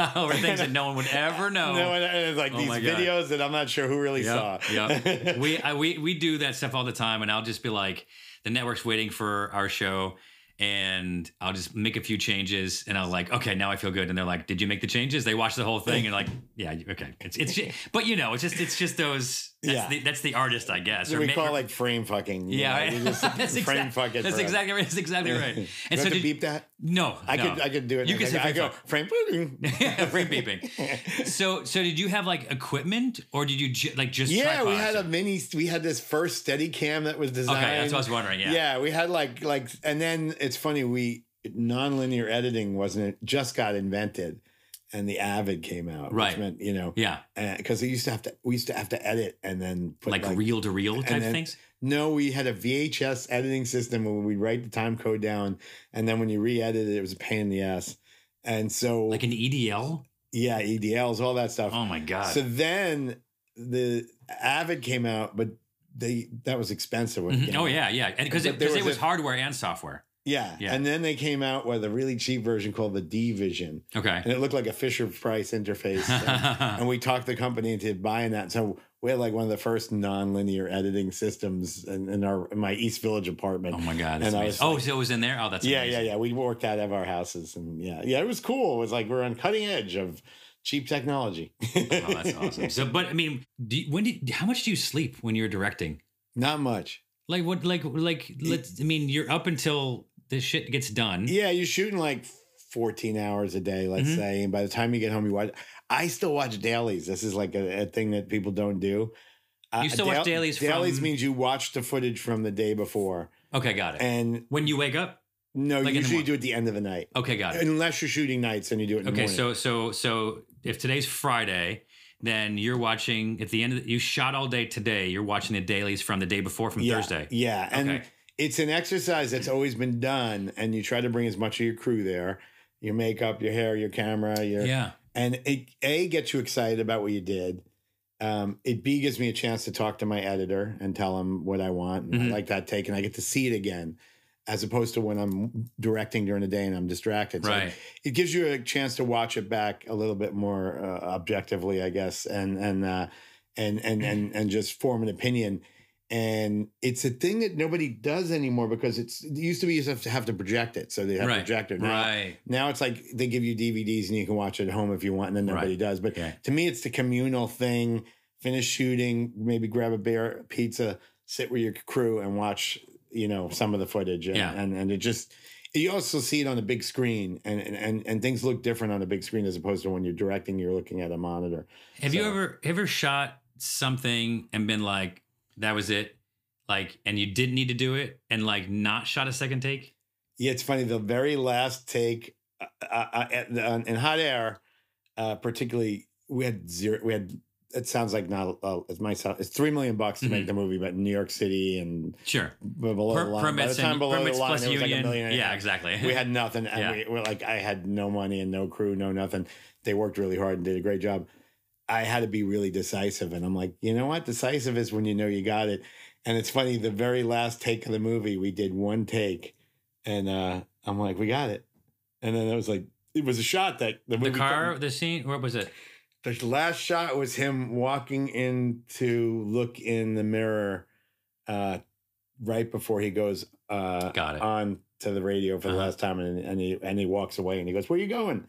Over things that no one would ever know. No one, it's like oh these videos that I'm not sure who really yep, saw. Yep. we, I, we, we do that stuff all the time, and I'll just be like, the network's waiting for our show, and I'll just make a few changes, and I'll like, okay, now I feel good. And they're like, did you make the changes? They watch the whole thing, and like, yeah, okay. It's it's, but you know, it's just it's just those. That's, yeah. the, that's the artist, I guess. So or we ma- call it like frame fucking. Yeah, know, just that's frame exact, fuck it. That's forever. Exactly right. That's exactly right. And you so have to did, beep that? No, I no. could. I could do it. You could say I go frame fucking. Yeah, frame beeping. so, so did you have like equipment, or did you ju- like just? Yeah, we had a mini. We had this first Steadicam that was designed. Okay, that's what I was wondering. Yeah, yeah, we had like like, and then it's funny. We nonlinear editing wasn't it just got invented. And the Avid came out, right? Which meant, you know, yeah, because uh, used to have to, we used to have to edit and then put like, like reel to reel type then, things. No, we had a V H S editing system where we'd write the time code down, and then when you re-edit it, it was a pain in the ass. And so, like an E D L, yeah, E D Ls, all that stuff. Oh my God! So then the Avid came out, but they that was expensive. When mm-hmm. it came oh out. yeah, yeah, because it, was it was a, hardware and software. Yeah. yeah, and then they came out with a really cheap version called the D-Vision. Okay. And it looked like a Fisher-Price interface. And, and we talked the company into buying that. So we had like one of the first non-linear editing systems in, in our in my East Village apartment. Oh my God! And I was, oh, so it was in there. Oh, that's yeah, amazing. yeah, yeah. We worked out of our houses, and yeah, yeah, it was cool. It was like we're on cutting edge of cheap technology. Oh, that's awesome. So, but I mean, do you, when did how much do you sleep when you're directing? Not much. Like what? Like like? Let's. I mean, you're up until this shit gets done. Yeah, you're shooting like fourteen hours a day, let's mm-hmm. say. And by the time you get home, you watch. I still watch dailies. This is like a, a thing that people don't do. Uh, you still da- watch dailies? Dailies from... means you watch the footage from the day before. Okay, got it. And when you wake up? No, like usually you do it at the end of the night. Okay, got it. Unless you're shooting nights and you do it in okay, the morning. Okay, so so so if today's Friday, then you're watching at the end of the, you shot all day today. You're watching the dailies from the day before from yeah, Thursday. Yeah, and okay. It's an exercise that's always been done, and you try to bring as much of your crew there. Your makeup, your hair, your camera, your yeah, and it a gets you excited about what you did. Um, it b gives me a chance to talk to my editor and tell him what I want. And mm-hmm. I like that take, and I get to see it again, as opposed to when I'm directing during the day and I'm distracted. Right. So it gives you a chance to watch it back a little bit more uh, objectively, I guess, and and uh, and and and and just form an opinion. And it's a thing that nobody does anymore because it's it used to be you have to have to project it. So they have right. a projector. Now, right. now it's like they give you D V Ds and you can watch it at home if you want, and then nobody right. does. But yeah. to me, it's the communal thing. Finish shooting, maybe grab a beer, pizza, sit with your crew and watch, you know, some of the footage. And, yeah. and, and it just you also see it on a big screen, and, and, and things look different on a big screen as opposed to when you're directing, you're looking at a monitor. Have so. you ever ever shot something and been like, that was it, like, and you didn't need to do it, and like, not shot a second take? Yeah, it's funny. The very last take uh, uh, at, uh, in Hot Air, uh, particularly, we had zero. We had. It sounds like not. Uh, it's my. It's three million bucks to mm-hmm. make the movie, but in New York City and sure below per- the line. By the time below the line, it was union. like a million. Yeah, exactly. We had nothing, and yeah. we were like, I had no money and no crew, no nothing. They worked really hard and did a great job. I had to be really decisive, and I'm like, you know what? Decisive is when you know you got it. And it's funny, the very last take of the movie, we did one take, and uh, I'm like, we got it. And then it was like, it was a shot that the movie. The car, couldn't... the scene, what was it? The last shot was him walking in to look in the mirror uh, right before he goes uh, got it. on to the radio for uh-huh. the last time, and, and he and he walks away, and he goes, "Where are you going?"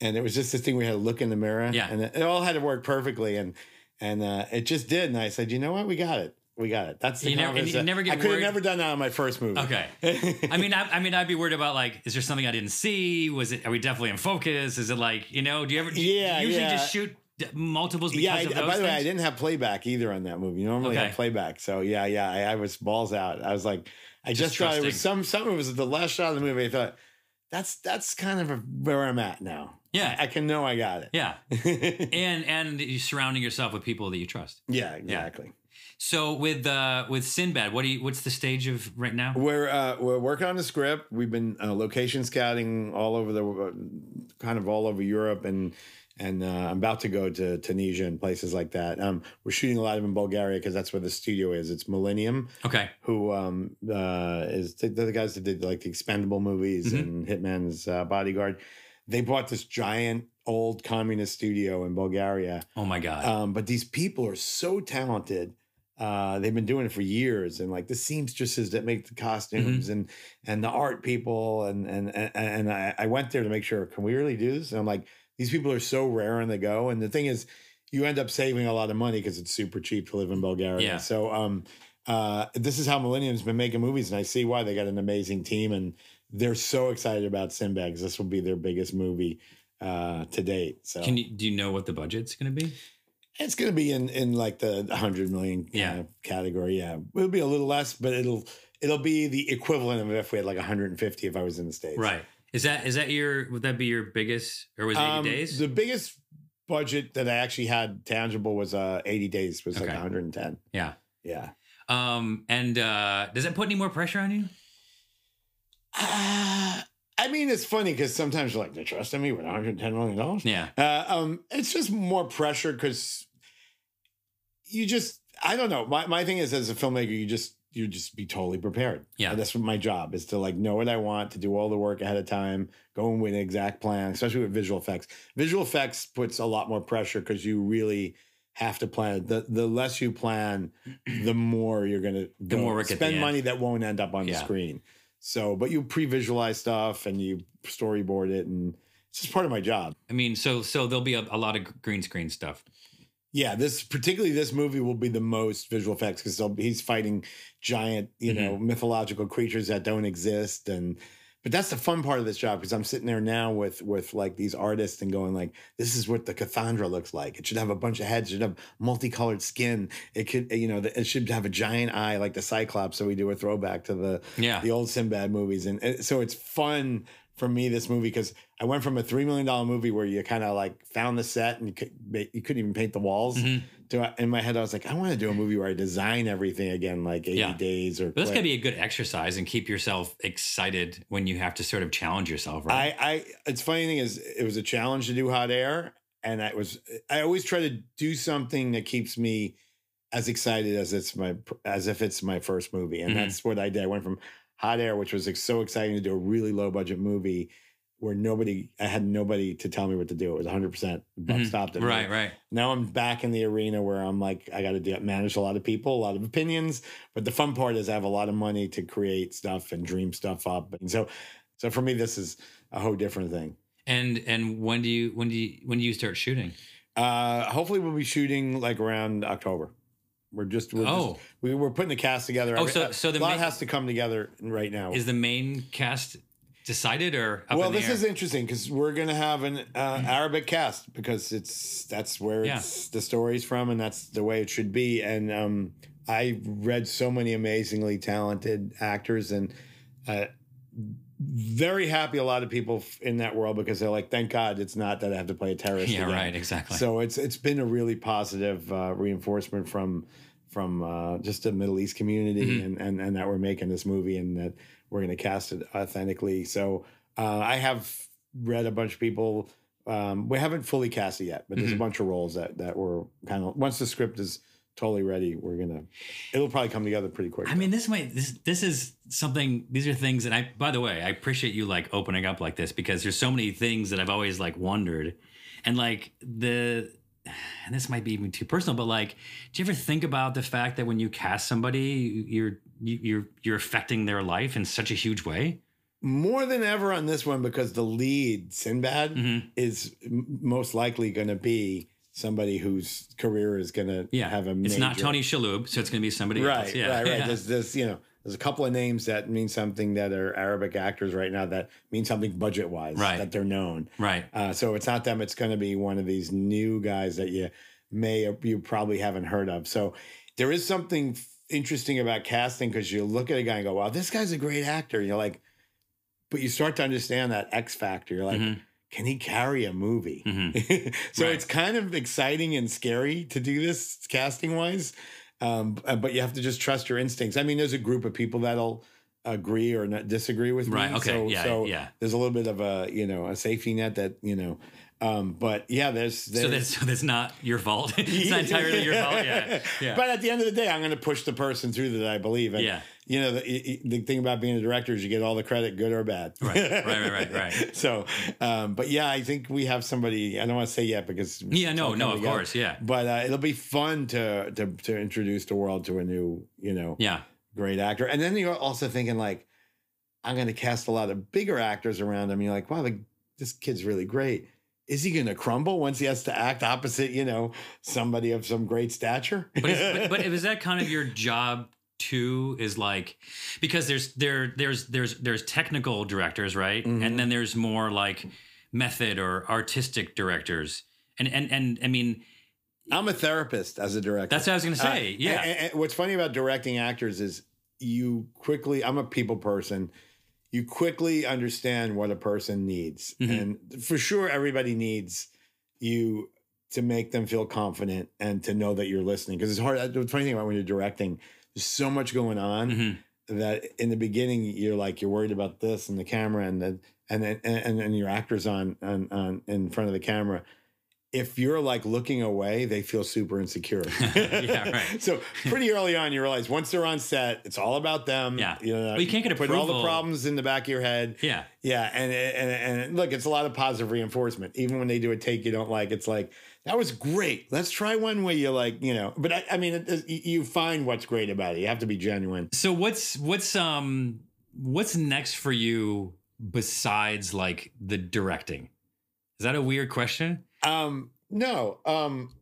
And it was just this thing we had to look in the mirror. Yeah. And it all had to work perfectly. And and uh, it just did. And I said, you know what? We got it. We got it. That's the you never, you never get I could worried. have never done that on my first movie. Okay. I mean, I, I mean, I'd be worried about, like, is there something I didn't see? Was it? Are we definitely in focus? Is it like, you know, do you ever do yeah, you usually yeah. just shoot multiples because yeah, I, of those by the things? way, I didn't have playback either on that movie. You normally okay. have playback. So, yeah, yeah, I, I was balls out. I was like, I just, just thought it was some, some, it was the last shot of the movie. I thought, that's that's kind of a, where I'm at now. Yeah, I can know I got it. Yeah, and and you're surrounding yourself with people that you trust. Yeah, exactly. Yeah. So with uh, with Sinbad, what do you, what's the stage of right now? We're uh, we're working on the script. We've been uh, location scouting all over the uh, kind of all over Europe, and and uh, I'm about to go to Tunisia and places like that. Um, we're shooting a lot of in Bulgaria because that's where the studio is. It's Millennium. Okay. Who um uh, is the, the guys that did like the Expendable movies mm-hmm. and Hitman's uh, Bodyguard. They bought this giant old communist studio in Bulgaria. Oh, my God. Um, but these people are so talented. Uh, they've been doing it for years. And, like, the seamstresses that make the costumes mm-hmm. and and the art people. And and and, and I, I went there to make sure, can we really do this? And I'm like, these people are so rare on the go. And the thing is, you end up saving a lot of money because it's super cheap to live in Bulgaria. Yeah. So um, uh, this is how Millennium's been making movies. And I see why. They got an amazing team, and they're so excited about Sinbad because this will be their biggest movie uh, to date. So, Can you, do you know what the budget's going to be? It's going to be in, in like the one hundred million yeah. category. Yeah, it'll be a little less, but it'll it'll be the equivalent of if we had like one hundred fifty if I was in the States. Right? Is that is that your would that be your biggest, or was it eighty um, days? The biggest budget that I actually had tangible was uh, eighty days was okay. like one hundred ten. Yeah, yeah. Um, and uh, does that put any more pressure on you? Uh, I mean, it's funny because sometimes you're like, they're trusting me with one hundred ten million dollars. Yeah. Uh, um, it's just more pressure because you just, I don't know. My my thing is, as a filmmaker, you just, you just be totally prepared. Yeah. And that's what my job is, to like know what I want, to do all the work ahead of time, go in with an exact plan, especially with visual effects. Visual effects puts a lot more pressure because you really have to plan. The the less you plan, the more you're going to the more spend money that won't end up on yeah. the screen. So, but you pre-visualize stuff and you storyboard it, and it's just part of my job. I mean, so so there'll be a, a lot of green screen stuff. Yeah, this particularly this movie will be the most visual effects because he's fighting giant, you mm-hmm. know, mythological creatures that don't exist. And but that's the fun part of this job, because I'm sitting there now with with like these artists and going like, this is what the Cassandra looks like. It should have a bunch of heads. It should have multicolored skin. It could, you know, it should have a giant eye like the Cyclops. So we do a throwback to the yeah. the old Sinbad movies, and it, so it's fun. For me, this movie, because I went from a three million dollars movie where you kind of like found the set and you, could, you couldn't even paint the walls. Mm-hmm. To, in my head, I was like, I want to do a movie where I design everything again, like eighty yeah. days. Or that's got to be a good exercise and keep yourself excited when you have to sort of challenge yourself, right? I, I it's funny thing is, it was a challenge to do Hot Air, and I was I always try to do something that keeps me as excited as it's my as if it's my first movie, and mm-hmm. that's what I did. I went from Hot Air, which was like so exciting to do a really low budget movie where nobody, I had nobody to tell me what to do. It was one hundred percent buck stopped at me. Right, right. Now I'm back in the arena where I'm like, I got to manage a lot of people, a lot of opinions. But the fun part is I have a lot of money to create stuff and dream stuff up. And so, so for me, this is a whole different thing. And and when do you when do you when do you start shooting? Uh, hopefully, we'll be shooting like around October. We're just, we're oh. just we, we're putting the cast together. Oh, so, so the a lot main, has to come together right now. Is the main cast decided or up well? In the this air? Is interesting because we're going to have an uh, mm-hmm. Arabic cast because it's that's where yeah. it's, the story's from, and that's the way it should be. And um, I read so many amazingly talented actors, and uh, very happy. A lot of people in that world because they're like, thank God it's not that I have to play a terrorist. Yeah, again. Right, exactly. So it's it's been a really positive uh, reinforcement from from uh, just the Middle East community, mm-hmm. and, and and that we're making this movie and that we're going to cast it authentically. So uh, I have read a bunch of people. Um, we haven't fully cast it yet, but there's mm-hmm. a bunch of roles that that we're kind of once the script is totally ready, we're gonna it'll probably come together pretty quick. I though. mean this might this this is something these are things that I by the way I appreciate you like opening up like this, because there's so many things that I've always like wondered, and like the and this might be even too personal, but like do you ever think about the fact that when you cast somebody you're you're you're affecting their life in such a huge way? More than ever on this one, because the lead Sinbad mm-hmm. is most likely going to be somebody whose career is going to yeah. have a major... It's not Tony Shalhoub, so it's going to be somebody right, else. Yeah, right, right. Yeah. There's, there's, you know, there's a couple of names that mean something that are Arabic actors right now that mean something budget-wise, right. that they're known. Right. Uh, so it's not them. It's going to be one of these new guys that you may you probably haven't heard of. So there is something interesting about casting, because you look at a guy and go, wow, this guy's a great actor. And you're like, but you start to understand that X factor. You're like... Mm-hmm. Can he carry a movie? Mm-hmm. So right. It's kind of exciting and scary to do this casting wise. Um, but you have to just trust your instincts. I mean, there's a group of people that'll agree or not disagree with right. me. Okay. So, yeah, so yeah. there's a little bit of a, you know, a safety net that, you know, um, but yeah, there's, there's so, that's, so that's not your fault. It's not entirely your fault. Yeah. yeah. But at the end of the day, I'm going to push the person through that I believe. And, yeah. You know, the, the thing about being a director is you get all the credit, good or bad. Right, right, right, right, right. So, um, but yeah, I think we have somebody. I don't want to say yet because yeah, no, no, of course, yeah. But uh, it'll be fun to, to to introduce the world to a new, you know, yeah. great actor. And then you're also thinking like, I'm going to cast a lot of bigger actors around him. You're like, wow, the, this kid's really great. Is he going to crumble once he has to act opposite, you know, somebody of some great stature? But is, but, but is that kind of your job? Two is like, because there's there there's there's there's technical directors, right? Mm-hmm. And then there's more like method or artistic directors. And and and I mean, I'm a therapist as a director. That's what I was gonna say. Uh, yeah. And, and what's funny about directing actors is you quickly. I'm a people person. You quickly understand what a person needs, mm-hmm. and for sure everybody needs you to make them feel confident and to know that you're listening. Because it's hard. The funny thing about when you're directing. There's so much going on mm-hmm. that in the beginning you're like you're worried about this and the camera and then and then and, and, and your actors on, on on in front of the camera, if you're like looking away, they feel super insecure. Yeah, right. So pretty early on, you realize once they're on set, it's all about them. Yeah, you know, well, you can't get approval. Put all the problems in the back of your head. Yeah, yeah, and and and look, it's a lot of positive reinforcement. Even when they do a take you don't like, it's like that was great. Let's try one where you like, you know. But I, I mean, it, it, you find what's great about it. You have to be genuine. So what's what's um what's next for you besides like the directing? Is that a weird question? Um, no, um,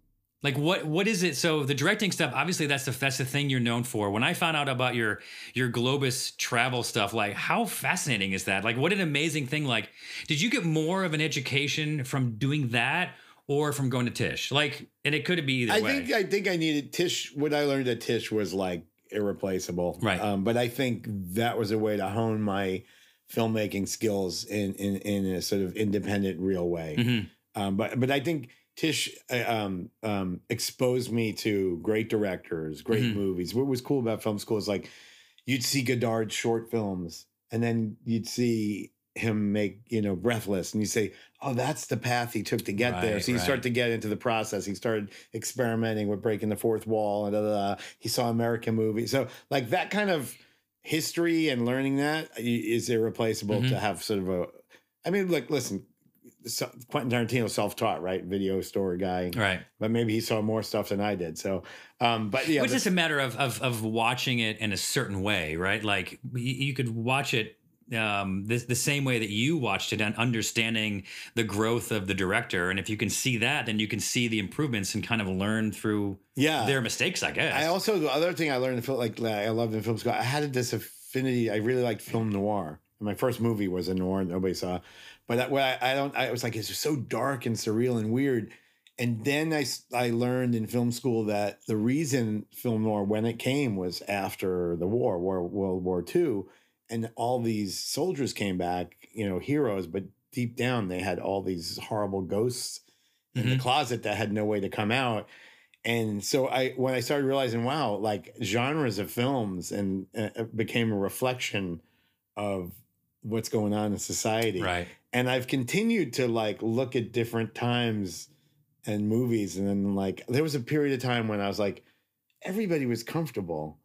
like what, what is it? So the directing stuff, obviously that's the, that's the thing you're known for. When I found out about your, your Globus travel stuff, like how fascinating is that? Like what an amazing thing. Like, did you get more of an education from doing that or from going to Tisch? Like, and it could be either I way. think, I think I needed Tisch. What I learned at Tisch was like irreplaceable. Right. Um, but I think that was a way to hone my filmmaking skills in, in, in a sort of independent, real way. Mm-hmm. Um, but but I think Tisch um, um, exposed me to great directors, great mm-hmm. movies. What was cool about film school is like you'd see Godard's short films and then you'd see him make, you know, Breathless. And you say, oh, that's the path he took to get right, there. So you right. start to get into the process. He started experimenting with breaking the fourth wall. And da, da, da. He saw American movies. So like that kind of history and learning that is irreplaceable mm-hmm. to have sort of a – I mean, like, listen – Quentin Tarantino self-taught, right? Video store guy. Right. But maybe he saw more stuff than I did. So, um, but yeah. It's just a matter of, of, of watching it in a certain way, right? Like you could watch it um, the, the same way that you watched it and understanding the growth of the director. And if you can see that, then you can see the improvements and kind of learn through yeah. their mistakes, I guess. I also, the other thing I learned, like I loved in film school, I had this affinity. I really liked film noir. My first movie was a noir nobody saw. But that, well, I, I don't. I was like, it's just so dark and surreal and weird. And then I, I learned in film school that the reason film noir, when it came, was after the war, war, World War Two, and all these soldiers came back, you know, heroes. But deep down, they had all these horrible ghosts mm-hmm. in the closet that had no way to come out. And so I, when I started realizing, wow, like genres of films, and uh, became a reflection of what's going on in society. Right. And I've continued to like look at different times and movies. And then like there was a period of time when I was like, everybody was comfortable.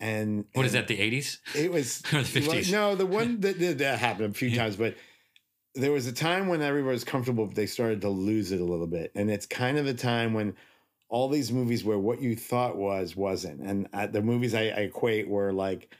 And what and is that? The eighties? It was or the fifties. No, the one that, that happened a few yeah. times, but there was a time when everybody was comfortable, but they started to lose it a little bit. And it's kind of a time when all these movies where what you thought was, wasn't. And I, the movies I, I equate were like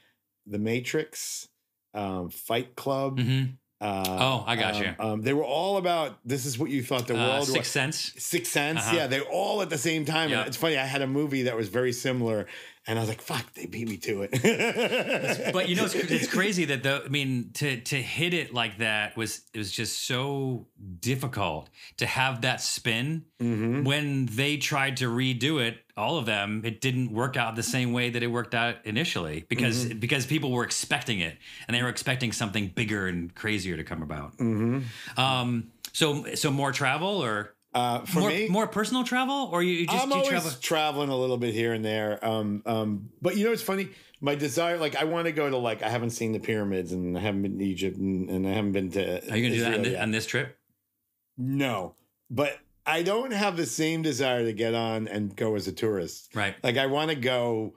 The Matrix, um, Fight Club. Mm-hmm. Uh, oh, I got um, you. Um, they were all about this is what you thought the uh, world was. Sixth Sense. Sixth Sense. Uh-huh. Yeah, they all at the same time. Yep. And it's funny. I had a movie that was very similar, and I was like, "Fuck, they beat me to it." But you know, it's, it's crazy that the. I mean, to to hit it like that was it was just so difficult to have that spin. Mm-hmm. When they tried to redo it, all of them, it didn't work out the same way that it worked out initially because mm-hmm. because people were expecting it and they were expecting something bigger and crazier to come about. Mm-hmm. Um, so so more travel or uh, for more, me? more personal travel or you, you just I'm you always travel? traveling a little bit here and there. Um, um, but you know it's funny, my desire like I want to go to like I haven't seen the pyramids and I haven't been to Egypt and, and I haven't been to. Are you gonna Israel do that on this, on this trip? No, but. I don't have the same desire to get on and go as a tourist. Right. Like I want to go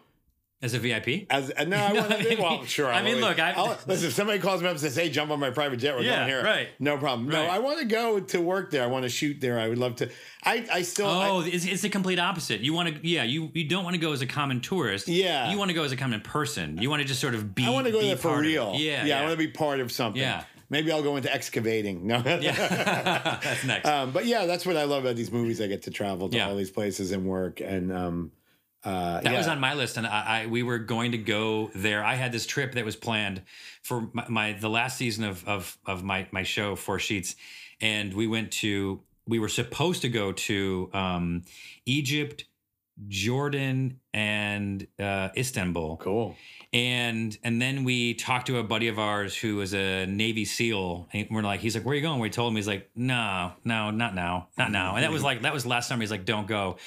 as a V I P. As no, I want to. I mean, well, sure. I I'll mean, look. I listen. If somebody calls me up and says, "Hey, jump on my private jet. We're yeah, going here." Right. No problem. Right. No, I want to go to work there. I want to shoot there. I would love to. I, I still. Oh, I, it's, it's the complete opposite. You want to. Yeah. You, you don't want to go as a common tourist. Yeah. You want to go as a common person. You want to just sort of be. I want to go there for real. Yeah, yeah. Yeah. I want to be part of something. Yeah. Maybe I'll go into excavating. No, yeah. That's next. Um, but yeah, that's what I love about these movies. I get to travel to yeah. all these places and work. And um, uh, that yeah. was on my list, and I, I we were going to go there. I had this trip that was planned for my, my the last season of of of my my show Four Sheets, and we went to we were supposed to go to um, Egypt, Jordan, and uh, Istanbul. Cool. And and then we talked to a buddy of ours who was a Navy SEAL, and we're like, he's like, "Where are you going?" We told him, he's like, "No, no, not now, not now." And that was like, that was last summer. He's like, "Don't go."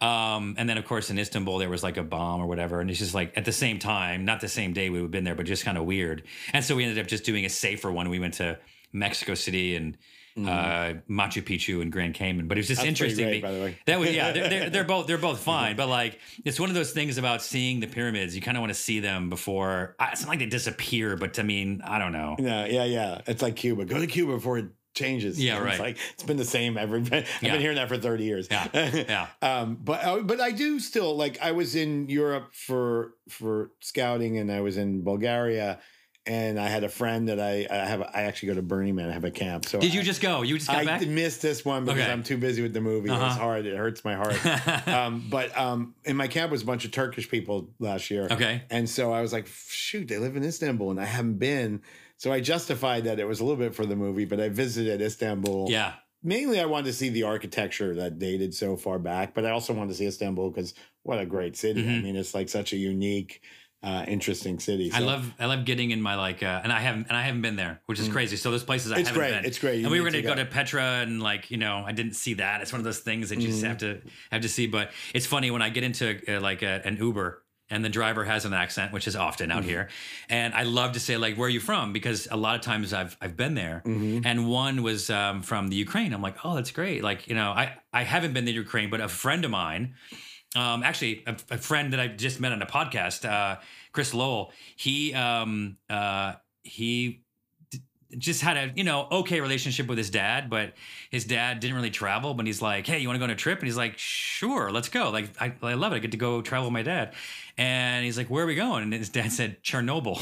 Um, and then of course in Istanbul there was like a bomb or whatever, and it's just like at the same time, not the same day we would have been there, but just kind of weird. And so we ended up just doing a safer one. We went to Mexico City and mm. uh, Machu Picchu and Grand Cayman. But it was just That's interesting. Great, by the way. That was, yeah, they're, they're, they're both they're both fine. But like, it's one of those things about seeing the pyramids. You kind of want to see them before. It's not like they disappear, but I mean, I don't know. No, yeah, yeah. It's like Cuba. Go to Cuba before it changes. Yeah, right. It's like it's been the same every. I've yeah. been hearing that for thirty years. Yeah, yeah. um, but but I do still like. I was in Europe for for scouting, and I was in Bulgaria. And I had a friend that I, I have. I actually go to Burning Man. I have a camp. So did you I, just go? You just got I back? I missed this one because okay. I'm too busy with the movie. Uh-huh. It's hard. It hurts my heart. um, but um, in my camp was a bunch of Turkish people last year. Okay. And so I was like, shoot, they live in Istanbul, and I haven't been. So I justified that it was a little bit for the movie, but I visited Istanbul. Yeah. Mainly, I wanted to see the architecture that dated so far back, but I also wanted to see Istanbul because what a great city. Mm-hmm. I mean, it's like such a unique. Uh, interesting city. So. I love I love getting in my like, uh, and I haven't and I haven't been there, which is mm. crazy. So those places I it's haven't great. been. It's great. You and we were going to go to Petra, and like you know, I didn't see that. It's one of those things that you mm. just have to have to see. But it's funny when I get into uh, like a, an Uber, and the driver has an accent, which is often out mm-hmm. here, and I love to say like, "Where are you from?" Because a lot of times I've I've been there, mm-hmm. and one was um, from the Ukraine. I'm like, "Oh, that's great!" Like you know, I I haven't been to Ukraine, but a friend of mine. Um, actually, a, a friend that I just met on a podcast, uh, Chris Lowell, he um, uh, he d- just had a, you know, okay relationship with his dad, but his dad didn't really travel. But he's like, hey, you want to go on a trip? And he's like, sure, let's go. Like, I, I love it. I get to go travel with my dad. And he's like, where are we going? And his dad said, Chernobyl.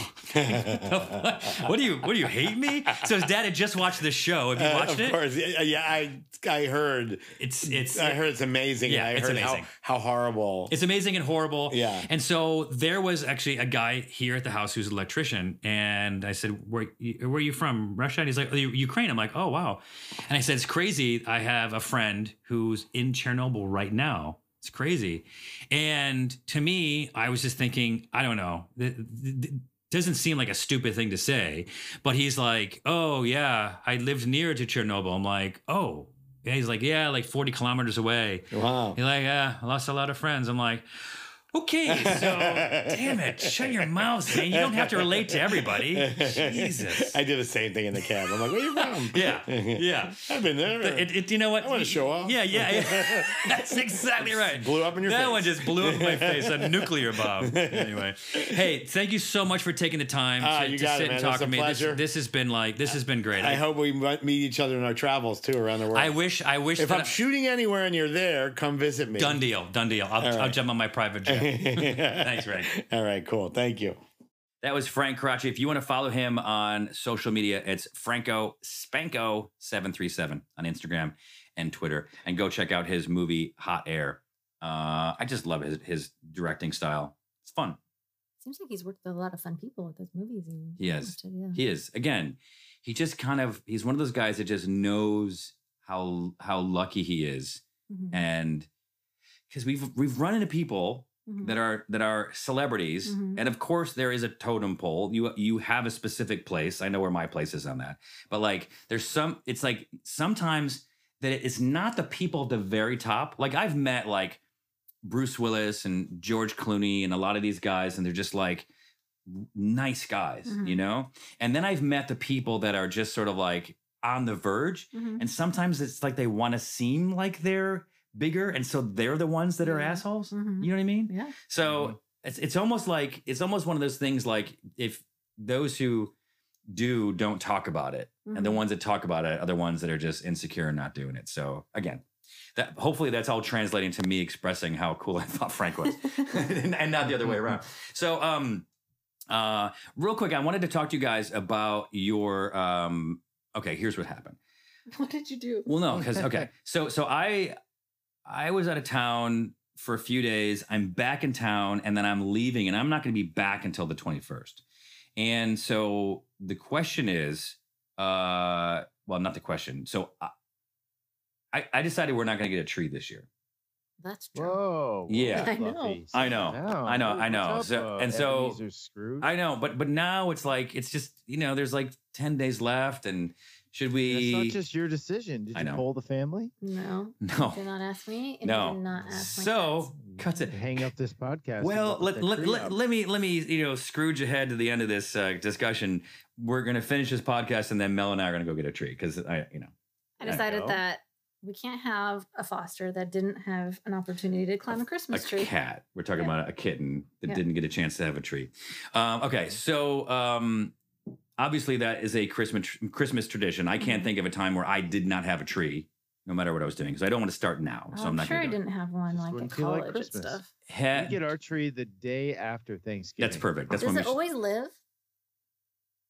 what do you, what do you hate me? So his dad had just watched this show. Have you watched it? Uh, of course. It? Yeah. I, I heard it's, it's, I heard it's amazing. Yeah. And I it's heard amazing. How, how horrible. It's amazing and horrible. Yeah. And so there was actually a guy here at the house who's an electrician. And I said, where, where are you from? Russia? And he's like, Ukraine. I'm like, oh, wow. And I said, it's crazy. I have a friend who's in Chernobyl right now. It's crazy. And to me, I was just thinking, I don't know. It doesn't seem like a stupid thing to say, but he's like, oh, yeah, I lived near to Chernobyl. I'm like, oh. And he's like, yeah, like forty kilometers away. Wow. He's like, yeah, I lost a lot of friends. I'm like, okay, so damn it, shut your mouths, man. You don't have to relate to everybody. Jesus. I did the same thing in the cab. I'm like, where are you from? Yeah, yeah. I've been there. It, it, you know what? I want to show off. Yeah, yeah, yeah. That's exactly right. Blew up in your that face. That one just blew up in my face. A nuclear bomb. Anyway. Hey, thank you so much for taking the time uh, to, to sit it, and talk to me. This, this has been like, this has been great. I, I hope we meet each other in our travels, too, around the world. I wish, I wish. If that I'm I, shooting anywhere and you're there, come visit me. Done deal, done deal. I'll, right. I'll jump on my private jet. Thanks, Ray. All right, cool. Thank you. That was Frank Coraci. If you want to follow him on social media, it's Franco Spanko seven three seven on Instagram and Twitter. And go check out his movie Hot Air. Uh, I just love his his directing style. It's fun. Seems like he's worked with a lot of fun people with those movies. And he is. It, yeah. He is. Again, he just kind of he's one of those guys that just knows how how lucky he is, mm-hmm. and because we've we've run into people. Mm-hmm. That are that are celebrities, mm-hmm. and of course there is a totem pole. You you have a specific place. I know where my place is on that, but like there's some. It's like sometimes that it's not the people at the very top. Like I've met like Bruce Willis and George Clooney and a lot of these guys, and they're just like nice guys, mm-hmm. you know. And then I've met the people that are just sort of like on the verge, mm-hmm. and sometimes it's like they want to seem like they're bigger, and so they're the ones that are yeah. assholes. Mm-hmm. You know what I mean? Yeah. So mm-hmm. it's it's almost like it's almost one of those things. Like if those who do don't talk about it, mm-hmm. and the ones that talk about it are the ones that are just insecure and not doing it. So again, that hopefully that's all translating to me expressing how cool I thought Frank was, and, and not the other way around. So um, uh, real quick, I wanted to talk to you guys about your um. Okay, here's what happened. What did you do? Well, no, because okay, so so I. I was out of town for a few days. I'm back in town, and then I'm leaving, and I'm not going to be back until the twenty-first. And so the question is, uh, well, not the question. So I, I decided we're not going to get a tree this year. That's true. Whoa. Yeah. I know. I know. I know. I know. So, and so I know, but, but now it's like, it's just, you know, there's like ten days left, and should we? That's not just your decision. Did you poll the family? No. No. Did not ask me. And no. Did not ask my so cuts it. Hang up this podcast. Well, let let, let, let me let me you know scrooge ahead to the end of this uh, discussion. we're going to finish this podcast and then Mel and I are going to go get a treat because I, you know. I decided I that we can't have a foster that didn't have an opportunity to climb a, a Christmas a tree. A cat. We're talking yeah. about a kitten that yeah. didn't get a chance to have a treat. Um, okay, so um, obviously that is a Christmas Christmas tradition. I can't mm-hmm. think of a time where I did not have a tree, no matter what I was doing, because I don't want to start now. So I'm, I'm not sure I didn't it. have one like in college like and stuff. Heck. We get our tree the day after Thanksgiving. That's perfect. That's Does when it we should... always live?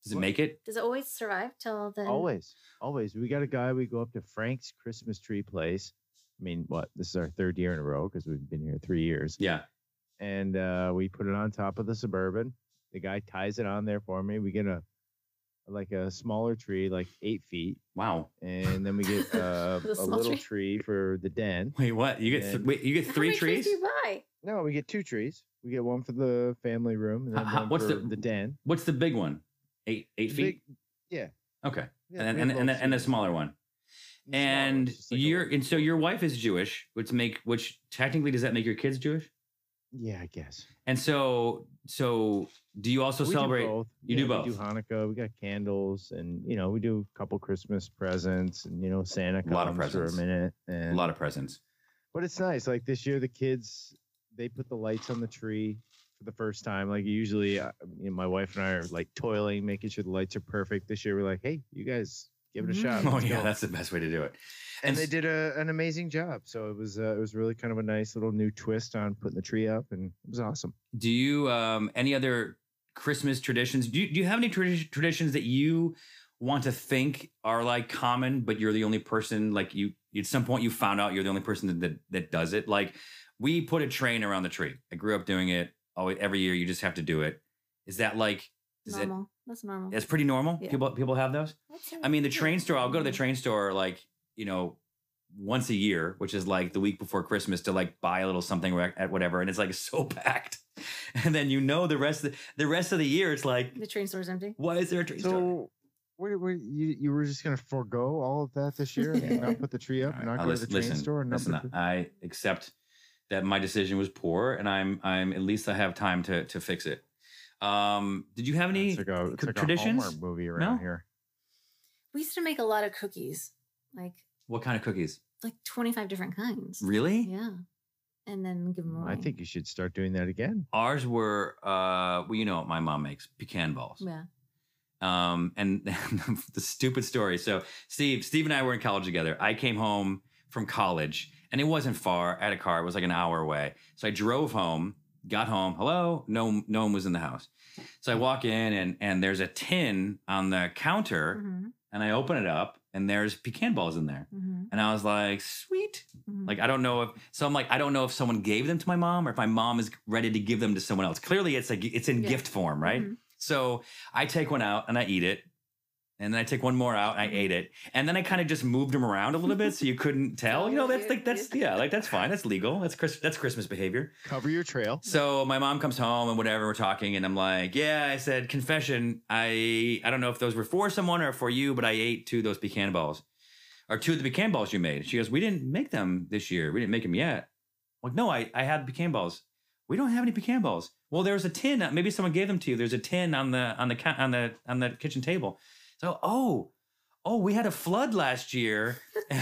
Does it make it? Does it always survive till then? Always. Always. We got a guy, we go up to Frank's Christmas tree place. I mean, what? This is our third year in a row because we've been here three years. Yeah. And uh, we put it on top of the Suburban. The guy ties it on there for me. We get a like a smaller tree, like eight feet. Wow. And then we get uh, a little tree. tree for the den. Wait, what? You get th- wait, you get three trees? How many trees do you buy? No, we get two trees. We get one for the family room and then uh, one what's for the, the den. What's the big one? Eight eight feet? Big, yeah. Okay. Yeah, and and and, and a smaller one. The and smaller one, like you're and so your wife is Jewish, which make which technically does that make your kids Jewish? Yeah, I guess. And so so do you also we celebrate? Do you yeah, do both. We do Hanukkah. We got candles, and you know we do a couple Christmas presents, and you know Santa comes a lot of presents. for a minute. And, a lot of presents. But it's nice. Like this year, the kids they put the lights on the tree. For the first time, like usually, you know, my wife and I are like toiling, making sure the lights are perfect. This year, we're like, "Hey, you guys, give it a shot." Let's oh yeah, go. That's the best way to do it. And, and they did a, an amazing job. So it was uh, it was really kind of a nice little new twist on putting the tree up, and it was awesome. Do you um, any other Christmas traditions? Do you, do you have any tra- traditions that you want to think are like common, but you're the only person? Like you, at some point, you found out you're the only person that that, that does it. Like we put a train around the tree. I grew up doing it. Always, every year you just have to do it. Is that like is normal? It, that's normal. That's pretty normal. Yeah. People people have those. I mean, the train store. I'll go to the train store like you know once a year, which is like the week before Christmas, to like buy a little something at whatever, and it's like so packed. And then you know the rest of the, the rest of the year, it's like the train store is empty. Why is there a train so, store? Wait, wait, you you were just gonna forego all of that this year and not put the tree up, right, and not I'll go listen, to the train listen, store, and not. Listen, put the- I accept. That my decision was poor, and I'm I'm at least I have time to to fix it. Um, did you have any it's like a, it's co- like traditions? A Hallmark movie around no? here. We used to make a lot of cookies, like what kind of cookies? Like twenty-five different kinds. Really? Yeah, and then give them away. I think you should start doing that again. Ours were, uh, well, you know what my mom makes pecan balls. Yeah. Um, and the stupid story. So Steve, Steve and I were in college together. I came home from college. And it wasn't far. I had a car. It was like an hour away. So I drove home, got home. Hello? No, no one was in the house. So I walk in, and and there's a tin on the counter. Mm-hmm. And I open it up, and there's pecan balls in there. Mm-hmm. And I was like, sweet. Mm-hmm. Like, I don't know if – so I'm like, I don't know if someone gave them to my mom or if my mom is ready to give them to someone else. Clearly, it's like it's in yeah. gift form, right? Mm-hmm. So I take one out, and I eat it. And then I took one more out and I ate it. And then I kind of just moved them around a little bit so you couldn't tell. You know, that's like, that's, yeah, like that's fine. That's legal. That's Chris, that's Christmas behavior. Cover your trail. So my mom comes home and whatever, we're talking. And I'm like, yeah, I said, confession. I I don't know if those were for someone or for you, but I ate two of those pecan balls or two of the pecan balls you made. She goes, we didn't make them this year. We didn't make them yet. I'm like, no, I, I had pecan balls. We don't have any pecan balls. Well, there was a tin. Maybe someone gave them to you. There's a tin on the, on the, on the, on the kitchen table. So, oh, oh, we had a flood last year,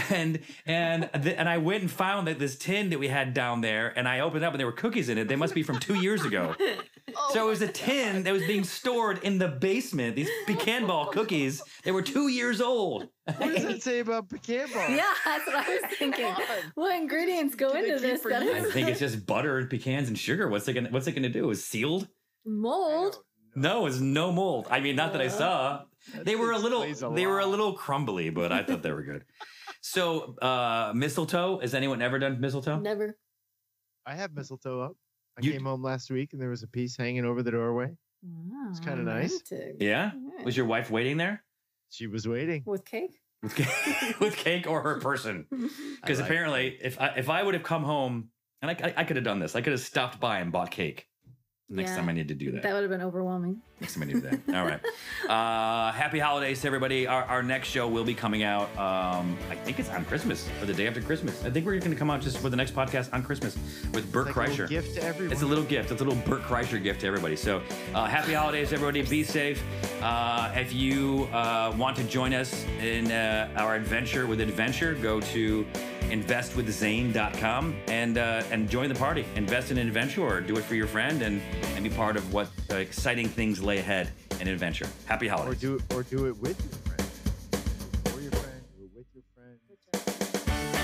and and th- and I went and found that this tin that we had down there, and I opened it up, and there were cookies in it. They must be from two years ago. Oh so it was a tin God. that was being stored in the basement. These pecan ball cookies, they were two years old. What does that say about pecan balls? Yeah, that's what I was thinking. What ingredients go Did into this? That is- I think it's just butter and pecans and sugar. What's it gonna What's it gonna do? Is sealed mold? No, it's no mold. I mean, not that I saw. They were a little, a they were a little crumbly, but I thought they were good. So, uh, mistletoe. Has anyone ever done mistletoe? Never. I have mistletoe up. I you, came home last week and there was a piece hanging over the doorway. Oh, it's kind of nice. Yeah? yeah. Was your wife waiting there? She was waiting with cake. With cake, with cake or her person? Because like apparently, that. if I if I would have come home and I I, I could have done this, I could have stopped by and bought cake. Next yeah, time I need to do that. That would have been overwhelming. Next time I need to do that. All right. Uh, happy holidays to everybody. Our, our next show will be coming out, um, I think it's on Christmas or the day after Christmas. I think we're going to come out just for the next podcast on Christmas with Burt Kreischer. It's like a gift to everyone. It's a little gift. It's a little Burt Kreischer gift to everybody. So uh, happy holidays, everybody. Be safe. Uh, if you uh, want to join us in uh, our adventure with adventure, go to invest with zane dot com and uh, and join the party. Invest in an adventure or do it for your friend and, and be part of what uh, exciting things lay ahead in adventure. Happy holidays. Or do, or do it with your friend. Or your friend. Or with your friend.